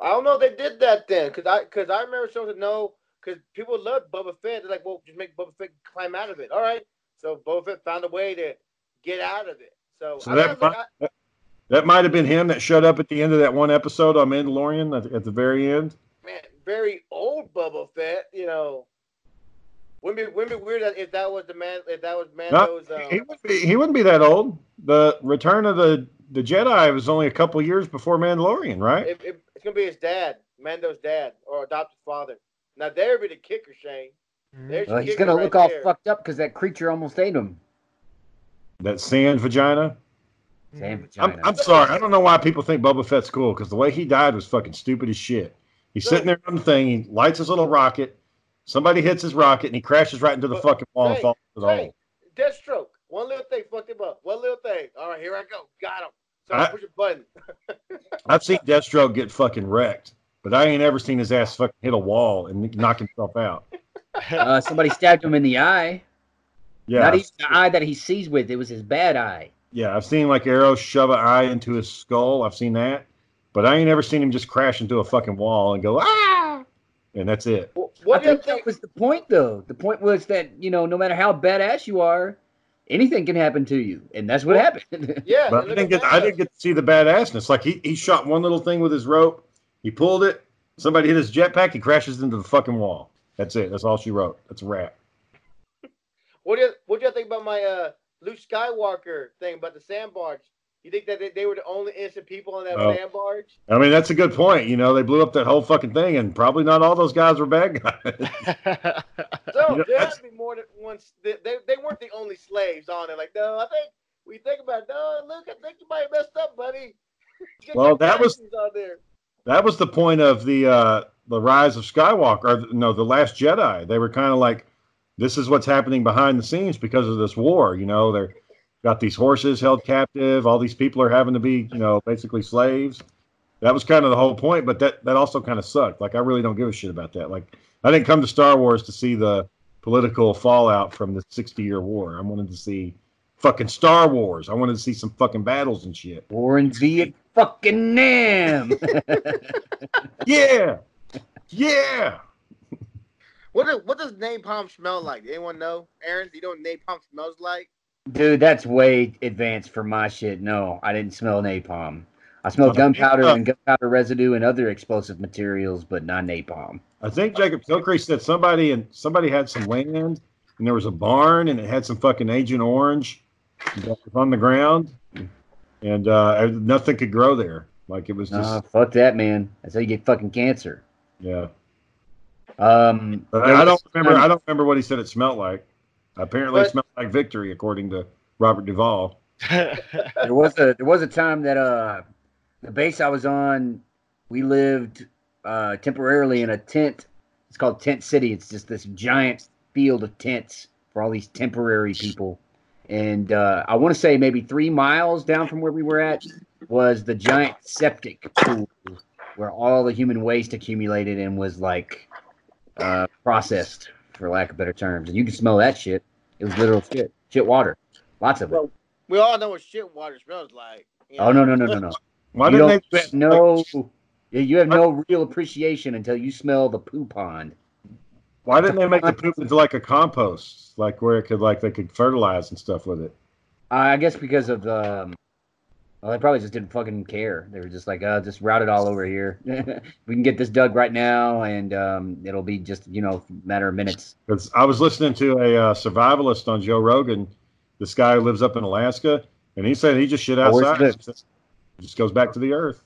I don't know if they did that then, because I remember someone said no, because people loved Boba Fett. They're like, well, just make Boba Fett climb out of it. All right. So Boba Fett found a way to get out of it. So that might have been him that showed up at the end of that one episode on Mandalorian at the very end. Man, very old Boba Fett, you know. Wouldn't be weird if that was the man. If that was Mando's. No, he wouldn't be that old. The Return of the Jedi was only a couple years before Mandalorian, right? It's gonna be his dad, Mando's dad, or adopted father. Now there'd be the kicker, Shane. Well, he's gonna look all fucked up because that creature almost ate him. That sand vagina. I'm sorry. I don't know why people think Boba Fett's cool, because the way he died was fucking stupid as shit. He's sitting there on the thing. He lights his little rocket. Somebody hits his rocket, and he crashes right into the fucking wall and falls into the hole. Deathstroke. One little thing fucked him up. One little thing. All right, here I go. Got him. So I push a button. I've seen Deathstroke get fucking wrecked, but I ain't ever seen his ass fucking hit a wall and knock himself out. Somebody stabbed him in the eye. Yeah. Not even the eye that he sees with. It was his bad eye. Yeah, I've seen, like, arrows shove an eye into his skull. I've seen that. But I ain't ever seen him just crash into a fucking wall and go, ah! And that's it. Well, what I think that was the point, though. The point was that, you know, no matter how badass you are, anything can happen to you. And that's what happened. Yeah. But I didn't get to see the badassness. Like, he shot one little thing with his rope. He pulled it. Somebody hit his jetpack. He crashes into the fucking wall. That's it. That's all she wrote. That's a wrap. What do you think about my... Luke Skywalker thing about the sand barge? You think that they were the only innocent people on that sand barge? I mean, that's a good point. You know, they blew up that whole fucking thing, and probably not all those guys were bad guys. So there had to be more than one. They weren't the only slaves on it. Like, no, I think we think about it. No, look, I think you might have messed up, buddy. Well, that was the point of the rise of Skywalker. Or, no, the Last Jedi. They were kind of like, this is what's happening behind the scenes because of this war. You know, they're got these horses held captive. All these people are having to be, you know, basically slaves. That was kind of the whole point, but that also kind of sucked. Like, I really don't give a shit about that. Like, I didn't come to Star Wars to see the political fallout from the 60-year war. I wanted to see fucking Star Wars. I wanted to see some fucking battles and shit. War in Vietnam. Yeah. Yeah. What does napalm smell like? Anyone know? Aaron, do you know what napalm smells like? Dude, that's way advanced for my shit. No, I didn't smell napalm. I smelled gunpowder and gunpowder residue and other explosive materials, but not napalm. I think Jacob Kilcree said somebody had some land, and there was a barn, and it had some fucking Agent Orange that was on the ground, and nothing could grow there. Like, it was just... fuck that, man. That's how you get fucking cancer. Yeah. I don't remember what he said it smelled like. Apparently, it smelled like victory, according to Robert Duvall. There was a time that the base I was on, we lived temporarily in a tent. It's called Tent City. It's just this giant field of tents for all these temporary people. And I want to say maybe 3 miles down from where we were at was the giant septic pool where all the human waste accumulated and was like processed, for lack of better terms. And you can smell that shit. It was literal shit. Shit water. Lots of it. We all know what shit water smells like. You know? Oh, no. Why you didn't they have no real appreciation until you smell the poo pond. Why didn't they make the poop into like a compost, like where it could, like they could fertilize and stuff with it? I guess because of they probably just didn't fucking care. They were just like, just route it all over here. We can get this dug right now, and it'll be just, you know, a matter of minutes. Because I was listening to a survivalist on Joe Rogan, this guy who lives up in Alaska, and he said he just shit outside. Just goes back to the earth.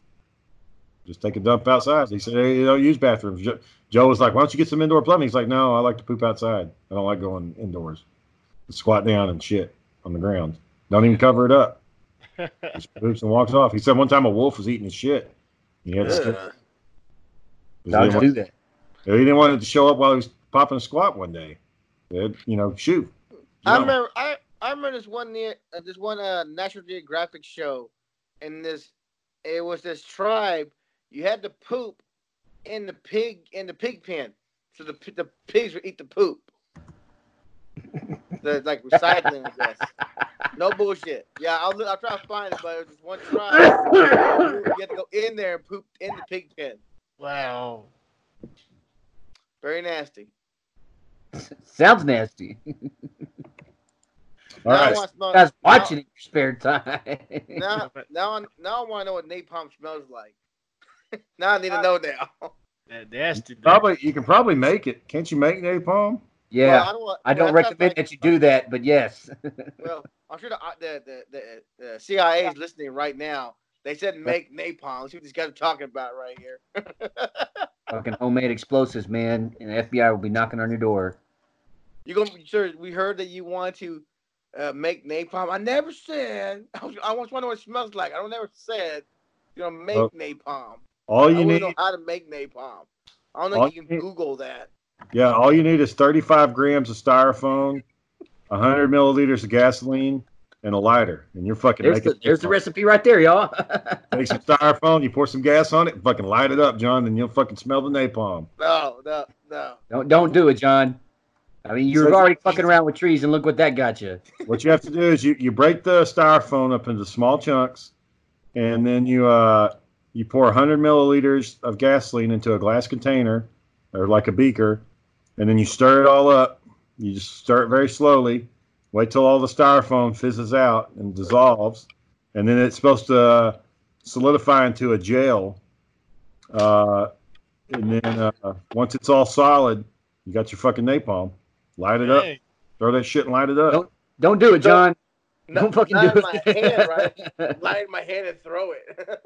Just take a dump outside. He said, hey, you don't use bathrooms. Joe was like, why don't you get some indoor plumbing? He's like, no, I like to poop outside. I don't like going indoors. Just squat down and shit on the ground. Don't even cover it up. Just poops and walks off. He said one time a wolf was eating his shit. He had to do that. He didn't want it to show up while he was popping a squat one day. They'd, you know, shoot. I remember this one National Geographic show, and it was this tribe. You had to poop in the pig pen, so the pigs would eat the poop. The, like, recycling, I guess. No bullshit. Yeah, I'll try to find it, but it was just one tribe. You had to go in there and poop in the pig pen. Wow. Very nasty. Sounds nasty. All right. Guys, watching it in your spare time. Now I want to know what napalm smells like. Now I need to know now. Nasty. You can probably make it. Can't you make napalm? Yeah, well, I don't recommend that you do that, but yes. Well, I'm sure the CIA is listening right now. They said make napalm. Let's see what these guys are talking about right here. Fucking homemade explosives, man, and the FBI will be knocking on your door. You gonna? Sir, we heard that you want to make napalm. I never said. I always wonder what it smells like. I don't ever said you know make napalm. All you need know how to make napalm. I don't know if you can Google that. Yeah, all you need is 35 grams of styrofoam, 100 milliliters of gasoline, and a lighter, and you're fucking making. There's the recipe right there, y'all. Take some styrofoam, you pour some gas on it, fucking light it up, John, and you'll fucking smell the napalm. No. Don't do it, John. I mean, you're already fucking around with trees, and look what that got you. What you have to do is you break the styrofoam up into small chunks, and then you pour 100 milliliters of gasoline into a glass container or like a beaker, and then you stir it all up. You just stir it very slowly. Wait till all the styrofoam fizzes out and dissolves, and then it's supposed to solidify into a gel. And then once it's all solid, you got your fucking napalm. Light it up. Throw that shit and light it up. Don't do it, John. Don't fucking do it. Light in my hand and throw it.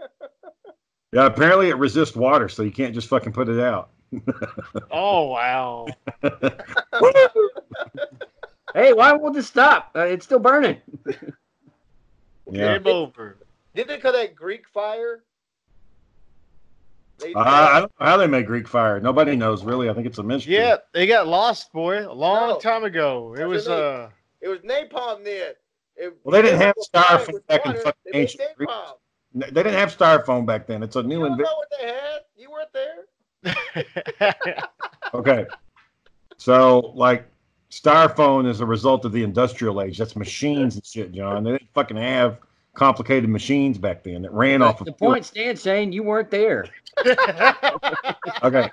Yeah, apparently it resists water, so you can't just fucking put it out. Oh, wow. Hey, why won't this stop? It's still burning. Yeah. Game over. Didn't they call that Greek fire? I don't know how they make Greek fire. Nobody knows, really. I think it's a mystery. Yeah, they got lost, boy, a long time ago. It was napalm then. Well, they didn't have styrofoam back in fucking ancient Greece. They didn't have styrofoam back then. It's a new invention. You don't know what they had? You weren't there? Okay. So, like, styrofoam is a result of the industrial age. That's machines and shit, John. They didn't fucking have complicated machines back then that ran off of the point stands, Shane, you weren't there. Okay.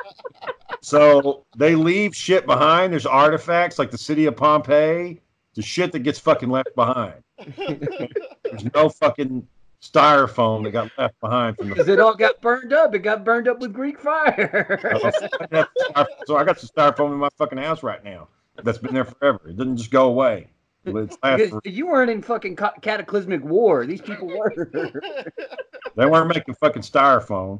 So they leave shit behind. There's artifacts like the city of Pompeii, the shit that gets fucking left behind. There's no fucking styrofoam that got left behind from because it all got burned up. It got burned up with Greek fire. So I got some styrofoam in my fucking house right now that's been there forever. It didn't just go away. You weren't in fucking cataclysmic war. These people were. They weren't making fucking styrofoam.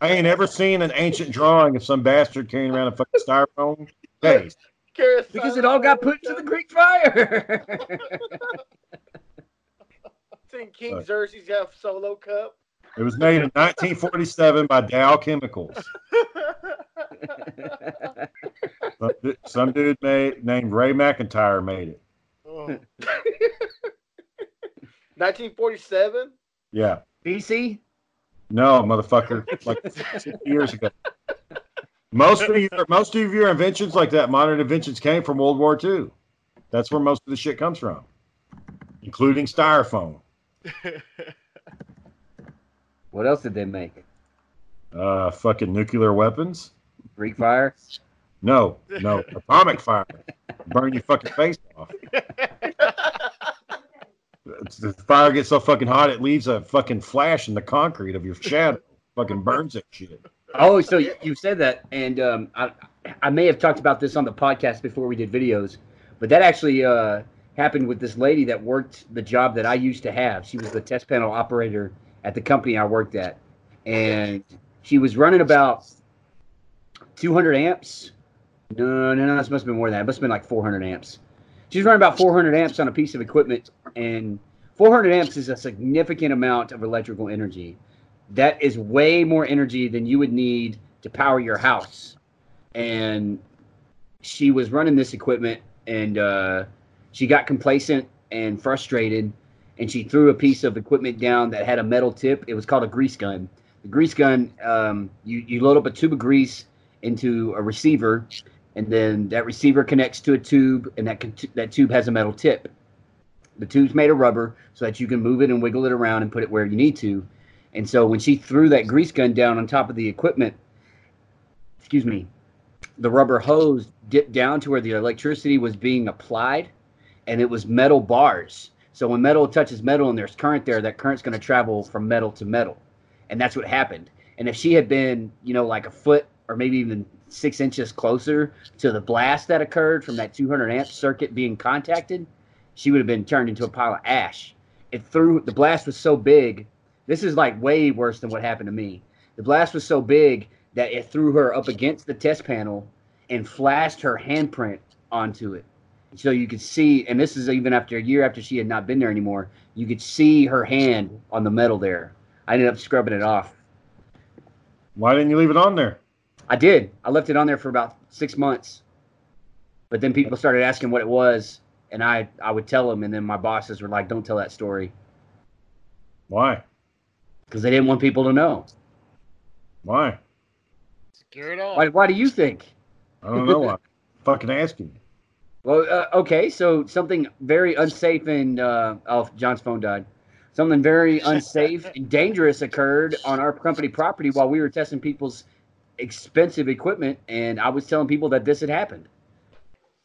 I ain't ever seen an ancient drawing of some bastard carrying around a fucking styrofoam case. Because it all got put into the Greek fire. Think King Xerxes have solo cup. It was made in 1947 by Dow Chemicals. Some dude named Ray McIntyre made it. 1947? Yeah. BC? No, motherfucker. Like 6 years ago. Most of your inventions like that, modern inventions, came from World War II. That's where most of the shit comes from, including styrofoam. What else did they make? Fucking nuclear weapons. Greek fire? No, atomic fire. Burn your fucking face off. The fire gets so fucking hot it leaves a fucking flash in the concrete of your shadow. Fucking burns that shit. Oh, so you said that, and I may have talked about this on the podcast before we did videos, but that actually happened with this lady that worked the job that I used to have. She was the test panel operator at the company I worked at, and she was running about 200 amps. No, this must have been more than that. It must have been like 400 amps. She's running about 400 amps on a piece of equipment, and 400 amps is a significant amount of electrical energy. That is way more energy than you would need to power your house. And she was running this equipment, and she got complacent and frustrated, and she threw a piece of equipment down that had a metal tip. It was called a grease gun. The grease gun, you load up a tube of grease into a receiver, and then that receiver connects to a tube, and that tube has a metal tip. The tube's made of rubber so that you can move it and wiggle it around and put it where you need to. And so when she threw that grease gun down on top of the equipment, the rubber hose dipped down to where the electricity was being applied, and it was metal bars. So when metal touches metal and there's current there, that current's going to travel from metal to metal. And that's what happened. And if she had been, like a foot or maybe even 6 inches closer to the blast that occurred from that 200 amp circuit being contacted, she would have been turned into a pile of ash. The blast was so big. This is like way worse than what happened to me. The blast was so big that it threw her up against the test panel and flashed her handprint onto it. So you could see, and this is even after a year after she had not been there anymore, you could see her hand on the metal there. I ended up scrubbing it off. Why didn't you leave it on there? I did. I left it on there for about 6 months. But then people started asking what it was, and I would tell them, and then my bosses were like, don't tell that story. Why? Because they didn't want people to know. Why? Secure it all. Why do you think? I don't know. I'm fucking asking you. Well, okay, so something very unsafe and... oh, John's phone died. Something very unsafe and dangerous occurred on our company property while we were testing people's expensive equipment, and I was telling people that this had happened.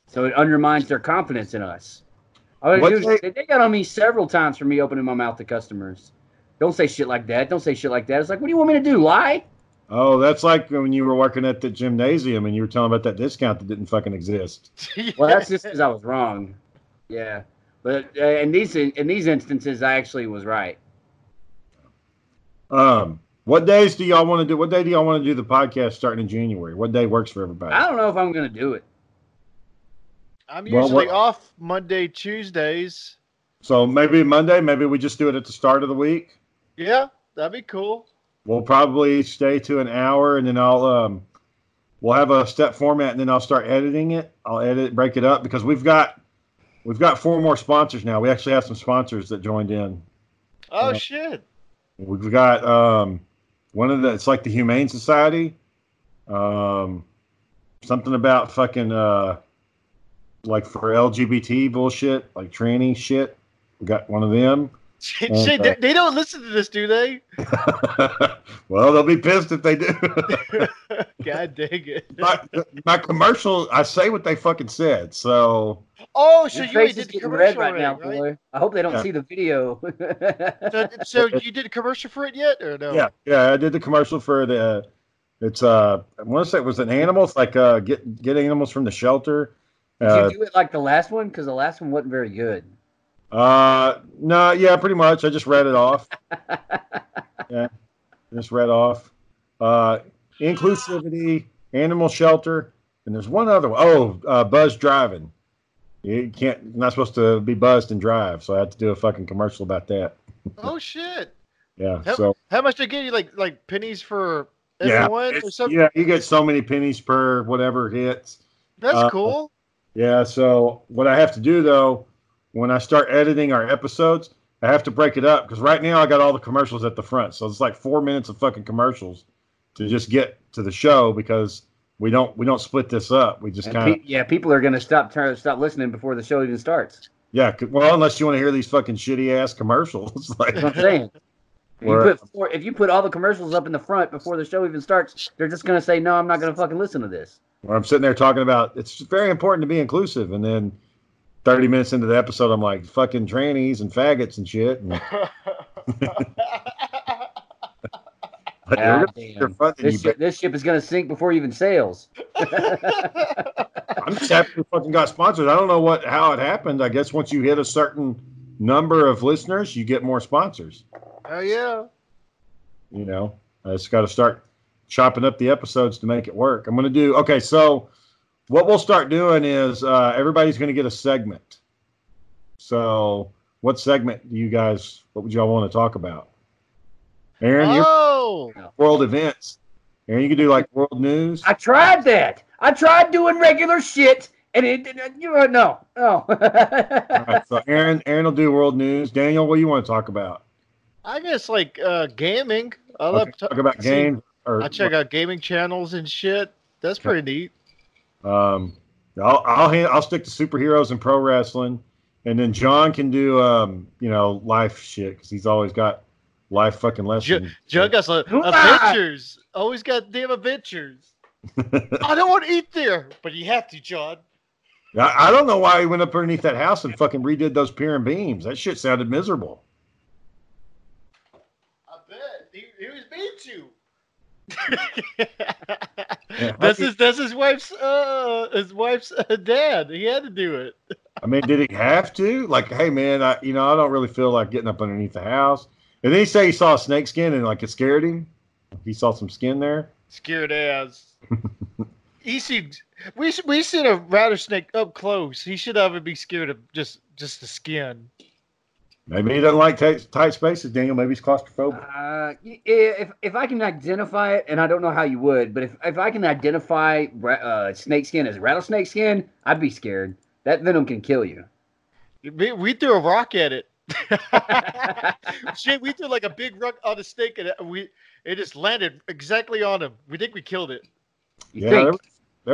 So it undermines their confidence in us. They got on me several times for me opening my mouth to customers. Don't say shit like that. Don't say shit like that. It's like, what do you want me to do, lie? Oh, that's like when you were working at the gymnasium and you were telling about that discount that didn't fucking exist. Yeah. Well, that's just because I was wrong. Yeah. But in these instances, I actually was right. What days do y'all want to do? What day do y'all want to do the podcast starting in January? What day works for everybody? I don't know if I'm going to do it. I'm usually off Monday, Tuesdays. So maybe Monday, maybe we just do it at the start of the week. Yeah, that'd be cool. We'll probably stay to an hour, and then I'll we'll have a step format, and then I'll start editing it. I'll edit, break it up, because we've got 4 more sponsors now. We actually have some sponsors that joined in. Oh, shit. We've got one of the, it's like the Humane Society. Something about fucking like for LGBT bullshit, like tranny shit. We got one of them. Shit, and, they don't listen to this, do they? Well, they'll be pissed if they do. God dang it. My commercial, I say what they fucking said, so... Oh, so you did the commercial right now, right? Boy. I hope they don't see the video. so you did a commercial for it yet, or no? Yeah, I did the commercial for the... It's, I want to say it was an animal. It's like get animals from the shelter. Did you do it like the last one? Because the last one wasn't very good. No, yeah, pretty much. I just read it off. Yeah, just read off. Inclusivity, animal shelter, and there's one other one. Oh, buzz driving. You can't. You're not supposed to be buzzed and drive, so I had to do a fucking commercial about that. Oh shit. Yeah. How much they give you? Like pennies for everyone or something? Yeah, you get so many pennies per whatever hits. That's cool. Yeah. So what I have to do though. When I start editing our episodes, I have to break it up because right now I got all the commercials at the front. So it's like 4 minutes of fucking commercials to just get to the show because we don't split this up. We just kind of people are gonna stop listening before the show even starts. Yeah, well, unless you want to hear these fucking shitty ass commercials. Like I'm saying, if you put all the commercials up in the front before the show even starts, they're just gonna say no, I'm not gonna fucking listen to this. Or I'm sitting there talking about it's very important to be inclusive, and then 30 minutes into the episode, I'm like, fucking trannies and faggots and shit. And this ship is going to sink before even sails. I'm just happy we fucking got sponsors. I don't know how it happened. I guess once you hit a certain number of listeners, you get more sponsors. Oh, yeah. You know, I just got to start chopping up the episodes to make it work. I'm going to do... Okay, so... What we'll start doing is everybody's going to get a segment. So what segment do you guys, what would y'all want to talk about? Aaron, you're world events. Aaron, you can do like world news. I tried that. I tried doing regular shit, and it didn't, no. All right, so Aaron will do world news. Daniel, what do you want to talk about? I guess like gaming. I love talk about games. I check out gaming channels and shit. That's pretty neat. I'll stick to superheroes and pro wrestling, and then John can do life shit because he's always got life fucking lessons. John got some adventures. Always got damn adventures. I don't want to eat there, but you have to, John. I don't know why he went up underneath that house and fucking redid those pier and beams. That shit sounded miserable. I bet he was mean to you. Yeah, that's his wife's dad. He had to do it. I mean, did he have to? Like, hey man, I don't really feel like getting up underneath the house. And then he said he saw a snake skin and like it scared him. He saw some skin there. Scared ass. He should. We should have rattlesnake up close. He should have been scared of just the skin. Maybe he doesn't like tight spaces, Daniel. Maybe he's claustrophobic. If I can identify it, and I don't know how you would, but if I can identify snake skin as rattlesnake skin, I'd be scared. That venom can kill you. We threw a rock at it. Shit, we threw like a big rock on the snake, and it just landed exactly on him. We think we killed it. There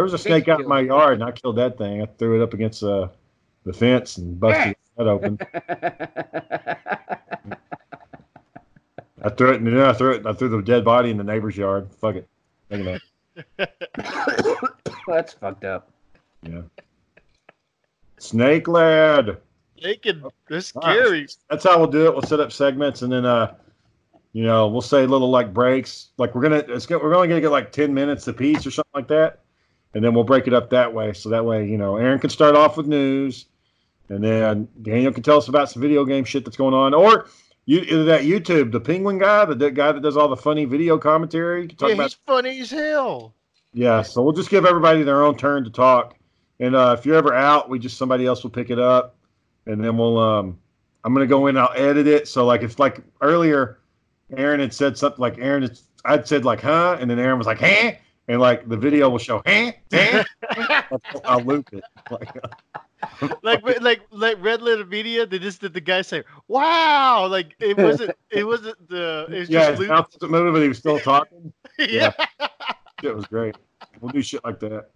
was a snake out in my yard, and I killed that thing. I threw it up against the fence and busted it. That opened. I threw it, and then I threw the dead body in the neighbor's yard. Fuck it. Think about it. That's fucked up. Yeah. Snake lad. They're scary. Right. That's how we'll do it. We'll set up segments, and then we'll say little like breaks. Like we're only gonna get like 10 minutes apiece or something like that, and then we'll break it up that way. So that way, Aaron can start off with news. And then Daniel can tell us about some video game shit that's going on. Or either that YouTube, the penguin guy, the guy that does all the funny video commentary. Talk about... he's funny as hell. Yeah, so we'll just give everybody their own turn to talk. And if you're ever out, somebody else will pick it up. And then we'll I'm going to go in and I'll edit it. So, like, it's like earlier, Aaron had said something like, I'd said, like, huh? And then Aaron was like, huh? And, like, the video will show, huh? I'll loop it. Like Red Letter Media, they just did the guy say, wow. Like, it wasn't the, it was yeah, just his mouth wasn't moving, but he was still talking. Yeah. It was great. We'll do shit like that.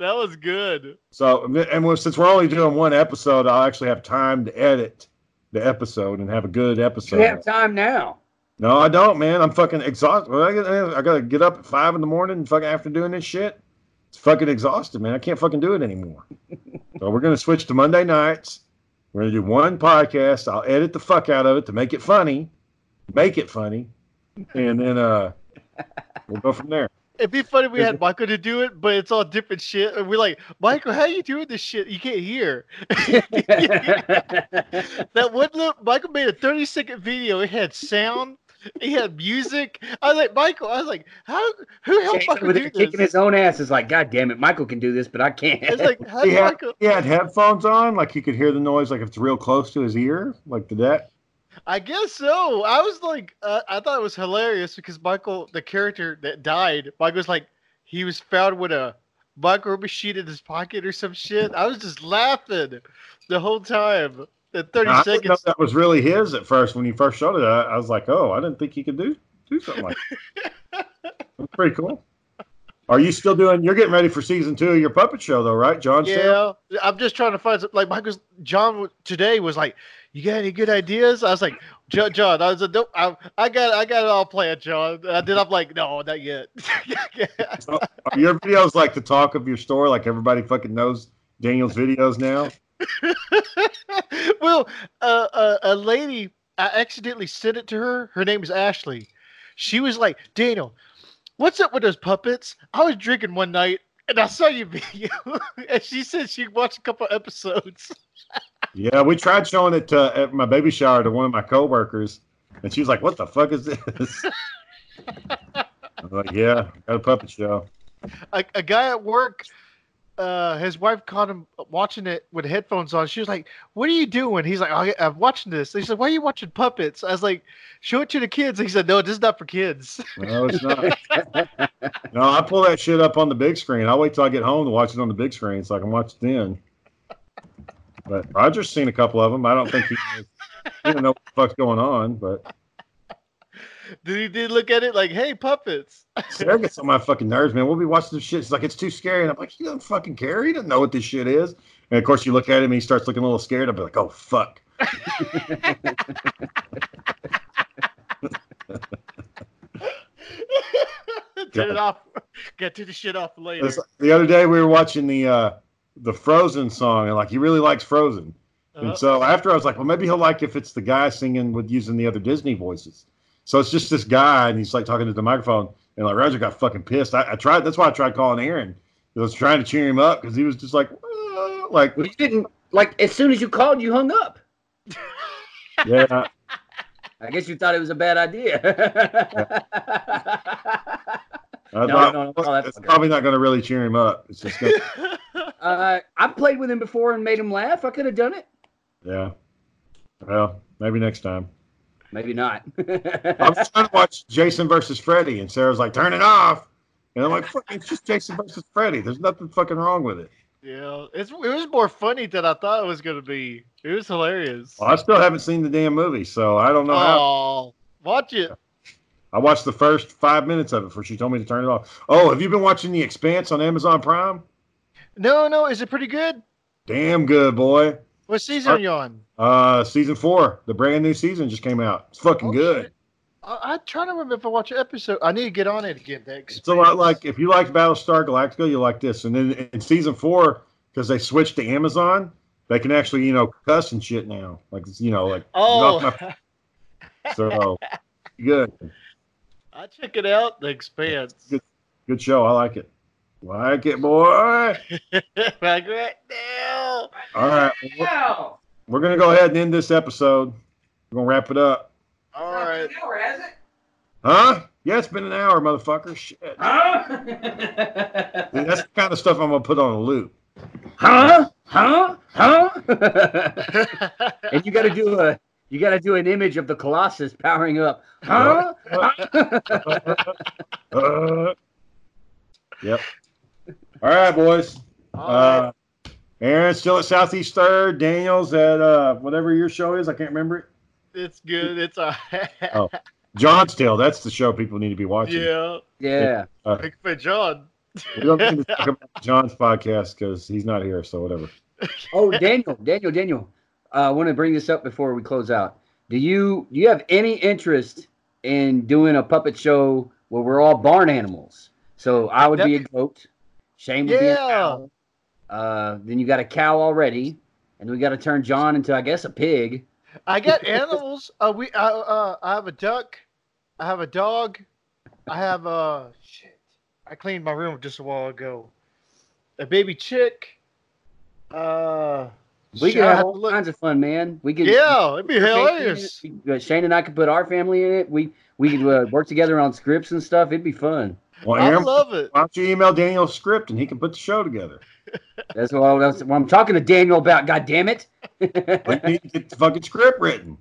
That was good. So, and since we're only doing one episode, I'll actually have time to edit the episode and have a good episode. You have time now. No, I don't, man. I'm fucking exhausted. I got to get up at 5 in the morning and fucking after doing this shit. It's fucking exhausted, man. I can't fucking do it anymore. So we're going to switch to Monday nights. We're going to do one podcast. I'll edit the fuck out of it to make it funny. And then we'll go from there. It'd be funny if we had Michael to do it, but it's all different shit. And we're like, Michael, how are you doing this shit? You can't hear. That one little, Michael made a 30-second video. It had sound. It had music. I was like, Michael, who helped Michael do this? Kicking his own ass is like, God damn it, Michael can do this, but I can't. It's like, how did Michael? He had headphones on. Like, he could hear the noise, like, if it's real close to his ear. Like, did that? I guess so. I was like, I thought it was hilarious because Michael, the character that died, Michael's like, he was found with a micro machine in his pocket or some shit. I was just laughing the whole time. At 30 seconds. I didn't know that was really his at first. When he first showed it, I was like, oh, I didn't think he could do something like that. That's pretty cool. Are you still doing? You're getting ready for season 2 of your puppet show, though, right, John? Yeah, Sarah? I'm just trying to find some. Like Michael's John today was like, "You got any good ideas?" I was like, "John, I was like, nope, I got it all planned, John." And then I'm like, "No, not yet." So, are your videos like the talk of your store? Like everybody fucking knows Daniel's videos now. Well, a lady, I accidentally sent it to her. Her name is Ashley. She was like, "Daniel, what's up with those puppets? I was drinking one night and I saw your video." And she said she watched a couple episodes. Yeah, we tried showing it at my baby shower to one of my coworkers, and she was like, "What the fuck is this?" I was like, "Yeah, got a puppet show." A guy at work, his wife caught him watching it with headphones on. She was like, "What are you doing?" He's like, "I'm watching this." He said, "Why are you watching puppets?" I was like, "Show it to the kids." He said, "No, this is not for kids." No, it's not. No, I pull that shit up on the big screen. I wait till I get home to watch it on the big screen so I can watch it then. But Roger's seen a couple of them. I don't think he didn't know what the fuck's going on, but. Did he look at it like, "Hey, puppets"? Sarah gets on my fucking nerves, man. We'll be watching this shit. She's like, "It's too scary." And I'm like, "He doesn't fucking care. He doesn't know what this shit is." And, of course, you look at him and he starts looking a little scared. I'll be like, "Oh, fuck." Turn it off. Get to the shit off later. The other day we were watching the Frozen song. And, like, he really likes Frozen. Uh-huh. And so after I was like, well, maybe he'll like if it's the guy singing with using the other Disney voices. So it's just this guy, and he's like talking to the microphone, and like Roger got fucking pissed. I tried. That's why I tried calling Aaron. I was trying to cheer him up because he was just like, "Whoa." Like, well, you didn't like. As soon as you called, you hung up. Yeah. I guess you thought it was a bad idea. Yeah. No, that's probably not going to really cheer him up. It's just. I played with him before and made him laugh. I could have done it. Yeah. Well, maybe next time. Maybe not. I was trying to watch Jason versus Freddy, and Sarah's like, "Turn it off." And I'm like, "Fuck, it's just Jason versus Freddy. There's nothing fucking wrong with it." Yeah, it was more funny than I thought it was going to be. It was hilarious. Well, I still haven't seen the damn movie, so I don't know how. Watch it. I watched the first 5 minutes of it before she told me to turn it off. Oh, have you been watching The Expanse on Amazon Prime? No. Is it pretty good? Damn good, boy. What season are you on? Season 4. The brand new season just came out. It's fucking good. Shit. I'm trying to remember if I watch an episode. I need to get on it again. It's a lot like, if you like Battlestar Galactica, you like this. And then in season 4, because they switched to Amazon, they can actually, cuss and shit now. Like, so good. I check it out. The Expanse. Good show. I like it. Like it, boy. Like right now. All right. We're going to go ahead and end this episode. We're going to wrap it up. All right. It's been an hour, has it? Huh? Yeah, it's been an hour, motherfucker. Shit. Huh? Dude, that's the kind of stuff I'm going to put on a loop. Huh? Huh? Huh? And you got to do a, you got to do an image of the Colossus powering up. Huh? Yep. All right, boys. Aaron's still at Southeast Third. Daniel's at whatever your show is. I can't remember it. It's good. It's all right. Oh. John's still. That's the show people need to be watching. Yeah. Yeah. Thanks for John. We don't need to talk about John's podcast because he's not here, so whatever. Oh, Daniel. I want to bring this up before we close out. Do you have any interest in doing a puppet show where we're all barn animals? So I would be a goat. Shane would be a cow. Then you got a cow already, and we got to turn John into, I guess, a pig. I got animals. I have a duck. I have a dog. I have a shit. I cleaned my room just a while ago. A baby chick. We can have all kinds of fun, man. We can. Yeah, it'd be hilarious. Shane and I could put our family in it. We could work together on scripts and stuff. It'd be fun. Well, Aaron, I love it. Why don't you email Daniel a script and he can put the show together? That's what I'm talking to Daniel about. God damn it! But you need to get the fucking script written.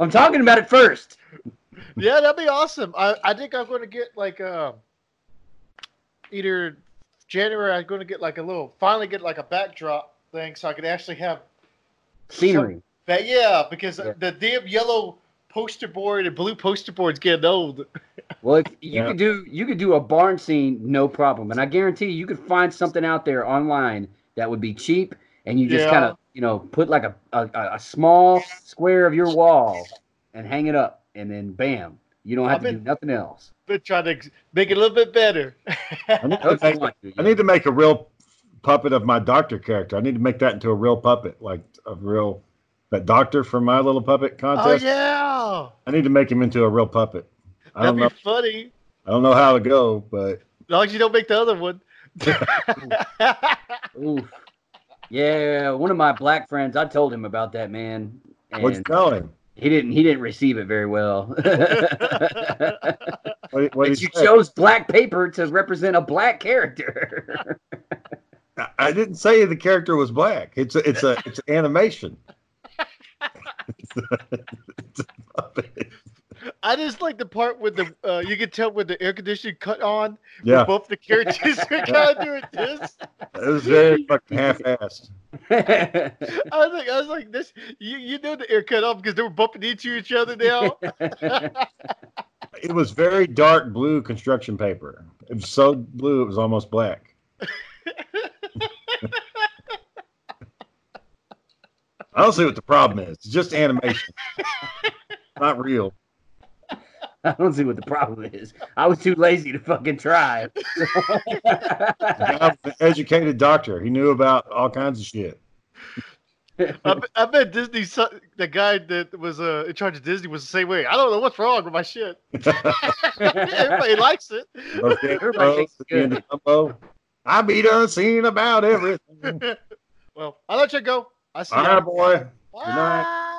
I'm talking about it first. Yeah, that'd be awesome. I think I'm going to get like either January. I'm going to get like a backdrop thing so I could actually have scenery. Because the damn yellow poster board and blue poster board's getting old. Well, if you could do a barn scene, no problem, and I guarantee you could find something out there online that would be cheap, and you just kind of put like a small square of your wall and hang it up, and then bam, you don't have to do nothing else. Been trying to make it a little bit better. I need to make a real puppet of my doctor character. I need to make that into a real puppet, like a real. That doctor from My Little Puppet contest. Oh, yeah. I need to make him into a real puppet. That'd be funny. I don't know how to go, but. As long as you don't make the other one. Oof. Yeah, one of my black friends, I told him about that, man. What'd you tell him? He didn't receive it very well. But you chose black paper to represent a black character. I didn't say the character was black. It's an animation. I just like the part with the you can tell with the air conditioning cut on. Yeah. Both the characters are kind of doing this. It was very fucking half-assed. I was like this. You know the air cut off because they were bumping into each other now. It was very dark blue construction paper. It was so blue it was almost black. I don't see what the problem is. It's just animation. Not real. I don't see what the problem is. I was too lazy to fucking try. I'm an educated doctor. He knew about all kinds of shit. I bet Disney, the guy that was in charge of Disney was the same way. I don't know what's wrong with my shit. Everybody likes it. Okay, everybody thinks good. I be done seeing about everything. Well, I'll let you go. All right, boy. Bye. Good night.